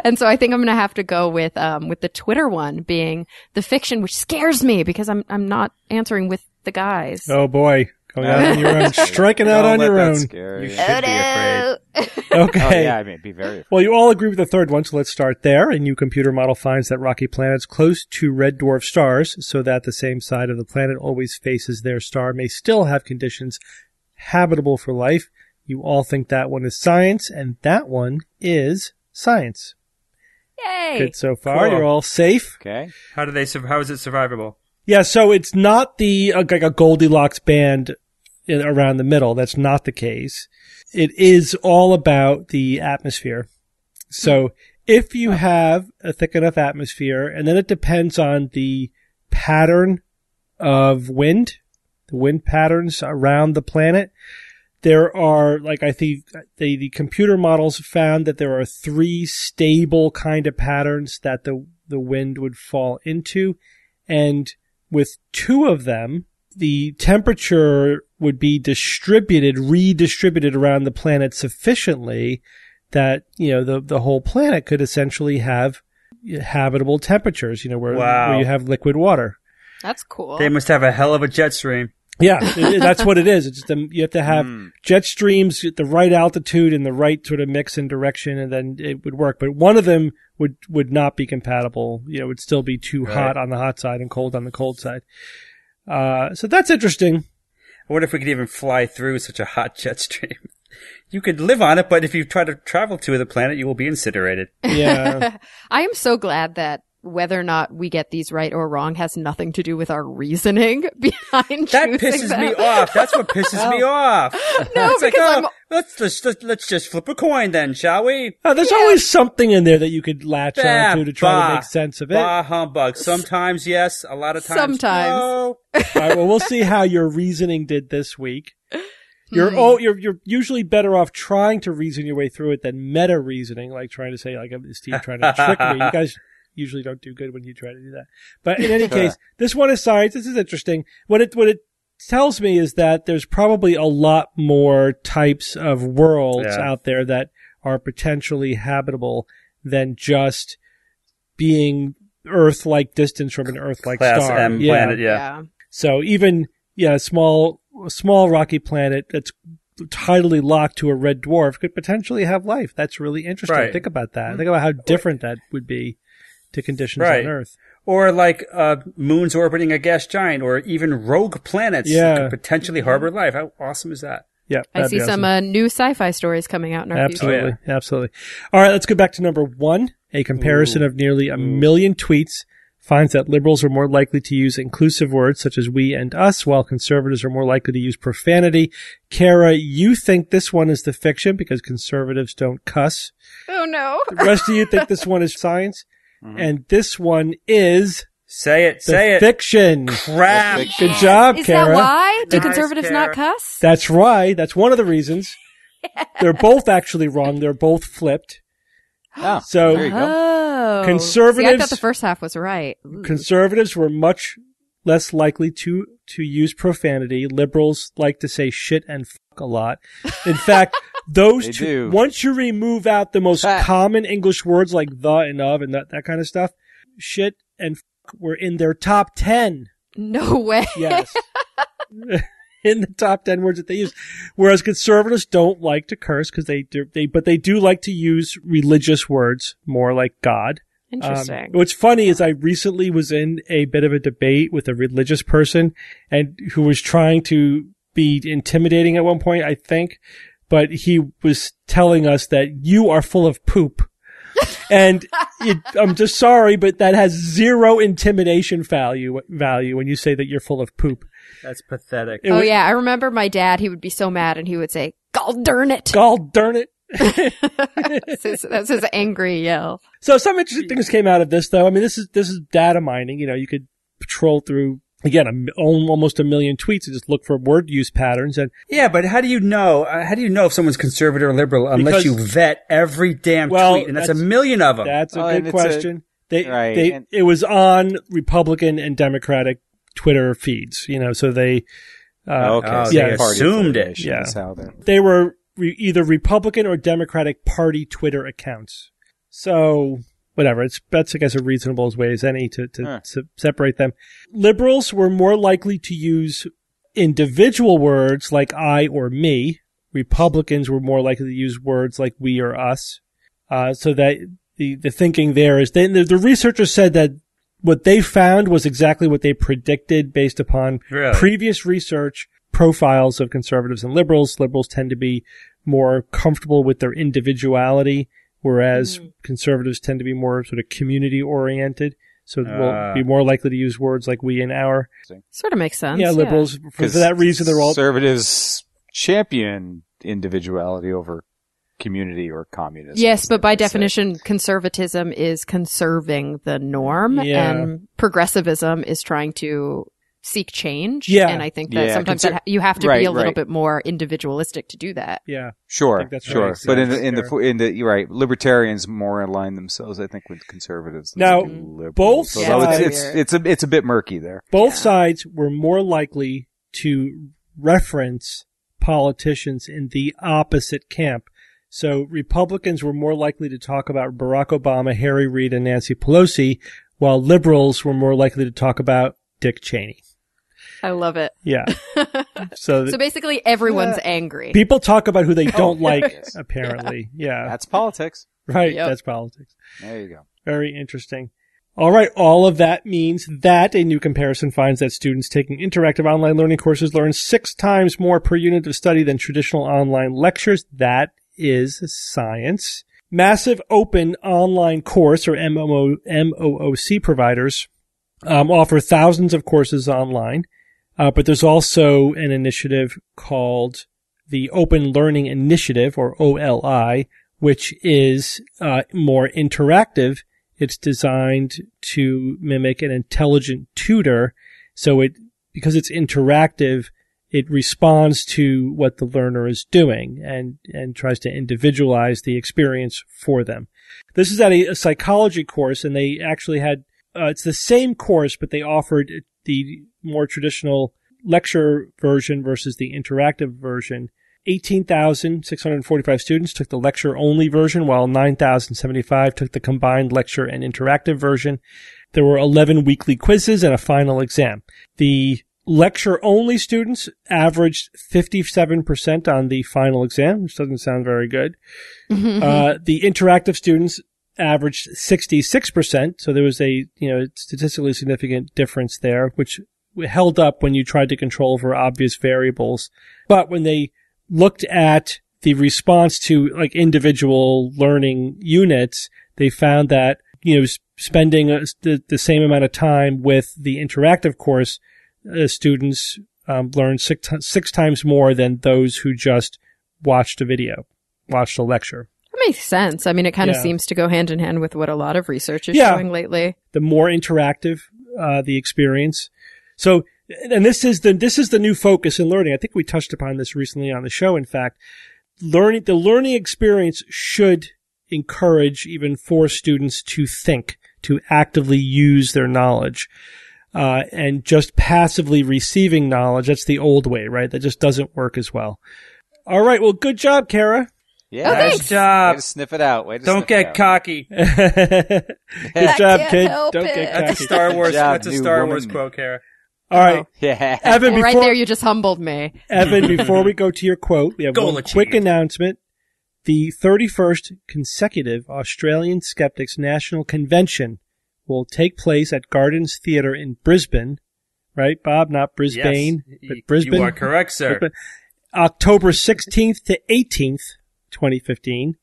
And so I think I'm going to have to go with the Twitter one being the fiction, which scares me because I'm not answering with the guys. Oh boy. Going out on your own. Striking out on your own. You should be afraid. Okay. Oh, yeah, I mean, be very afraid. Well, you all agree with the third one, so let's start there. A new computer model finds that rocky planets close to red dwarf stars, so that the same side of the planet always faces their star, may still have conditions habitable for life. You all think that one is science, and that one is science. Yay! Good so far. Cool. You're all safe. Okay. How is it survivable? Yeah, so it's not the like a Goldilocks band around the middle. That's not the case. It is all about the atmosphere. So if you have a thick enough atmosphere, and then it depends on the pattern of wind, the wind patterns around the planet. There are, like I think, the computer models found that there are three stable kind of patterns that the wind would fall into, and with two of them, the temperature would be redistributed around the planet sufficiently that, you know, the whole planet could essentially have habitable temperatures, you know, where you have liquid water. That's cool. They must have a hell of a jet stream. Yeah, that's what it is. It's just you have to have jet streams at the right altitude and the right sort of mix and direction, and then it would work. But one of them would not be compatible. You know, it would still be too hot on the hot side and cold on the cold side. So that's interesting. I wonder if we could even fly through such a hot jet stream. You could live on it, but if you try to travel to the planet, you will be incinerated. Yeah. I am so glad that whether or not we get these right or wrong has nothing to do with our reasoning behind that. Pisses them. Me off. That's what pisses me off. No, it's because let's just flip a coin then, shall we? Oh, there's always something in there that you could latch onto to try to make sense of it. Bah humbug. Sometimes yes, a lot of times no. All right, well, we'll see how your reasoning did this week. You're usually better off trying to reason your way through it than meta reasoning, like trying to say, like, is Steve trying to trick me? You guys usually don't do good when you try to do that. But in any case, this one is science. This is interesting. What it tells me is that there's probably a lot more types of worlds out there that are potentially habitable than just being Earth-like distance from an Earth-like star. Class M planet, So even a small rocky planet that's tidally locked to a red dwarf could potentially have life. That's really interesting. Right. Think about that. Think about how different that would be to conditions on Earth. Or like moons orbiting a gas giant, or even rogue planets that could potentially harbor life. How awesome is that? Yeah, I see some new sci-fi stories coming out in our future. Absolutely. All right, let's go back to number one. A comparison of nearly a million tweets finds that liberals are more likely to use inclusive words such as we and us, while conservatives are more likely to use profanity. Kara, you think this one is the fiction because conservatives don't cuss. Oh, no. The rest of you think this one is science. Mm-hmm. And this one is say it. Fiction. Crap. Fiction. Good job, Kara. Is that why? Do conservatives not cuss? That's right. That's one of the reasons. They're both actually wrong. They're both flipped. Oh, so there you go. Conservatives. See, I thought the first half was right. Ooh. Conservatives were much less likely to use profanity. Liberals like to say shit and fuck a lot. In fact, those two, once you remove out the most common English words like the and of and that kind of stuff, shit and fuck were in their top 10. No way. Yes. In the top 10 words that they use. Whereas conservatives don't like to curse because they do like to use religious words more like God. Interesting. What's funny is I recently was in a bit of a debate with a religious person and who was trying to be intimidating at one point, I think. But he was telling us that you are full of poop. And I'm just sorry, but that has zero intimidation value when you say that you're full of poop. That's pathetic. Yeah. I remember my dad, he would be so mad and he would say, "Gol darn it. Gol darn it." That's his angry yell. So some interesting things came out of this, though. I mean, this is data mining. You know, you could patrol through, again, almost a million tweets and just look for word use patterns. And but how do you know? How do you know if someone's conservative or liberal unless you vet every damn tweet? And that's a million of them. That's a good question. It was on Republican and Democratic Twitter feeds, you know, so they assumed it. Yeah. They were either Republican or Democratic Party Twitter accounts. So whatever, that's I guess a reasonable way as any to separate them. Liberals were more likely to use individual words like I or me. Republicans were more likely to use words like we or us. So that the thinking there is the researchers said that what they found was exactly what they predicted based upon previous research profiles of conservatives and liberals. Liberals tend to be more comfortable with their individuality, whereas conservatives tend to be more sort of community-oriented. So we'll be more likely to use words like we and our. Sort of makes sense. Yeah, liberals, for that reason, they're all... Conservatives champion individuality over community or communism. Yes, but by definition, conservatism is conserving the norm, and progressivism is trying to seek change. Yeah. And I think that sometimes you have to be a little bit more individualistic to do that. Yeah. Sure. Sure. But in the libertarians more align themselves, I think, with conservatives. Now, both sides. So it's a bit murky there. Both sides were more likely to reference politicians in the opposite camp. So Republicans were more likely to talk about Barack Obama, Harry Reid, and Nancy Pelosi, while liberals were more likely to talk about Dick Cheney. I love it. Yeah. So basically everyone's angry. People talk about who they don't like, apparently. Yeah. That's politics. Right. Yep. That's politics. There you go. Very interesting. All right. All of that means that a new comparison finds that students taking interactive online learning courses learn 6 times more per unit of study than traditional online lectures. That is science. Massive open online course, or MOOC providers, offer thousands of courses online, but there's also an initiative called the Open Learning Initiative, or OLI, which is more interactive. It's designed to mimic an intelligent tutor, so because it's interactive, it responds to what the learner is doing and tries to individualize the experience for them. This is at a psychology course, and they actually had it's the same course, but they offered the more traditional lecture version versus the interactive version. 18,645 students took the lecture-only version, while 9,075 took the combined lecture and interactive version. There were 11 weekly quizzes and a final exam. The lecture-only students averaged 57% on the final exam, which doesn't sound very good. The interactive students averaged 66%, so there was a statistically significant difference there, which held up when you tried to control for obvious variables. But when they looked at the response to like individual learning units, they found that spending the same amount of time with the interactive course, students learned six times more than those who just watched a lecture. That makes sense. I mean, it kind of seems to go hand in hand with what a lot of research is showing lately. The more interactive the experience. So, and this is the new focus in learning. I think we touched upon this recently on the show. In fact, the learning experience should encourage even force students to think, to actively use their knowledge. And just passively receiving knowledge, that's the old way, right? That just doesn't work as well. All right. Well, good job, Kara. Yeah, nice job. Way to sniff it out. Don't get cocky. Good job, kid. Don't get cocky. That's a Star Wars. That's a Star Wars quote, Kara. All right. Yeah. Evan, right there, you just humbled me. Evan, before we go to your quote, we have one quick announcement. The 31st consecutive Australian Skeptics National Convention will take place at Gardens Theatre in Brisbane. Right, Bob? Not Brisbane, but Brisbane. You are correct, sir. Brisbane. October 16th to 18th. 2015.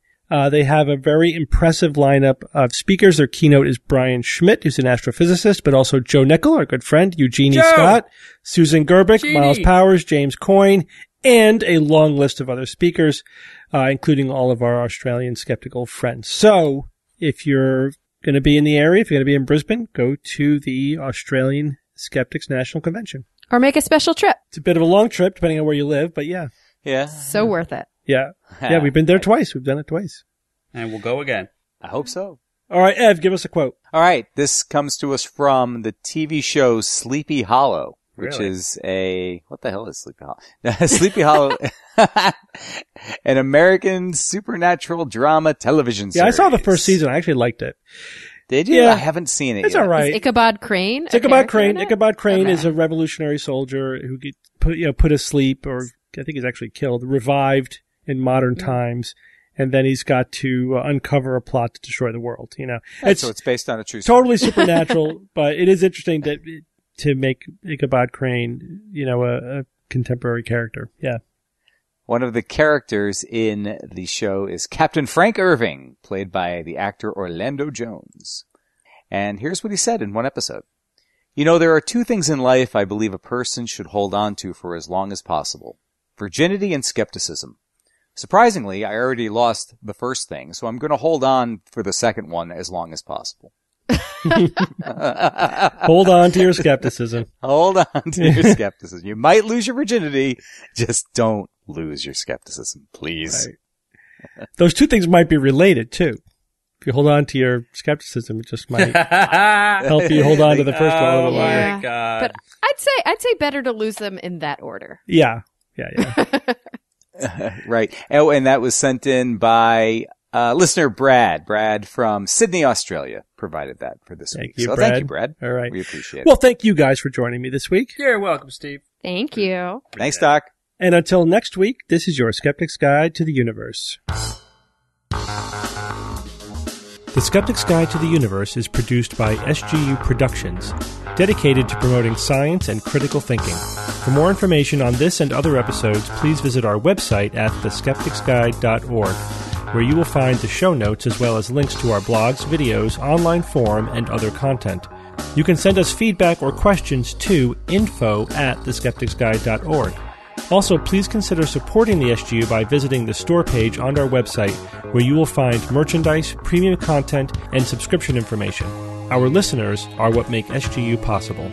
They have a very impressive lineup of speakers. Their keynote is Brian Schmidt, who's an astrophysicist, but also Joe Nickel, our good friend, Eugenie Scott, Susan Gerbic, Miles Powers, James Coyne, and a long list of other speakers, including all of our Australian skeptical friends. So if you're going to be in the area, if you're going to be in Brisbane, go to the Australian Skeptics National Convention. Or make a special trip. It's a bit of a long trip, depending on where you live, but yeah. Yeah. So worth it. Yeah. Yeah, we've been there twice. We've done it twice. And we'll go again. I hope so. All right, Ev, give us a quote. All right. This comes to us from the TV show Sleepy Hollow, which is a... What the hell is Sleepy Hollow? Sleepy Hollow, an American supernatural drama television series. Yeah, I saw the first season. I actually liked it. Did you? Yeah. I haven't seen it yet. All right. Is Ichabod Crane? It's Ichabod Crane. Ichabod Crane is a revolutionary soldier who gets put asleep, or I think he's actually killed, revived in modern times. And then he's got to uncover a plot to destroy the world. You know, so it's based on a true story. Totally supernatural, but it is interesting that to make Ichabod Crane, you know, a contemporary character. Yeah. One of the characters in the show is Captain Frank Irving, played by the actor Orlando Jones. And here's what he said in one episode. You know, there are two things in life I believe a person should hold on to for as long as possible. Virginity and skepticism. Surprisingly, I already lost the first thing, so I'm going to hold on for the second one as long as possible. Hold on to your skepticism. Hold on to your skepticism. You might lose your virginity. Just don't lose your skepticism, please. Right. Those two things might be related, too. If you hold on to your skepticism, it just might help you hold on to the first one a little longer. My God. But I'd say better to lose them in that order. Yeah. Right. Oh, and that was sent in by listener Brad. Brad from Sydney, Australia provided that for this week. So thank you, Brad. All right. We appreciate it. Well, thank you guys for joining me this week. You're welcome, Steve. Thank you. Thanks, Doc. And until next week, this is your Skeptic's Guide to the Universe. The Skeptic's Guide to the Universe is produced by SGU Productions, dedicated to promoting science and critical thinking. For more information on this and other episodes, please visit our website at theskepticsguide.org, where you will find the show notes as well as links to our blogs, videos, online forum, and other content. You can send us feedback or questions to info@theskepticsguide.org. Also, please consider supporting the SGU by visiting the store page on our website, where you will find merchandise, premium content, and subscription information. Our listeners are what make SGU possible.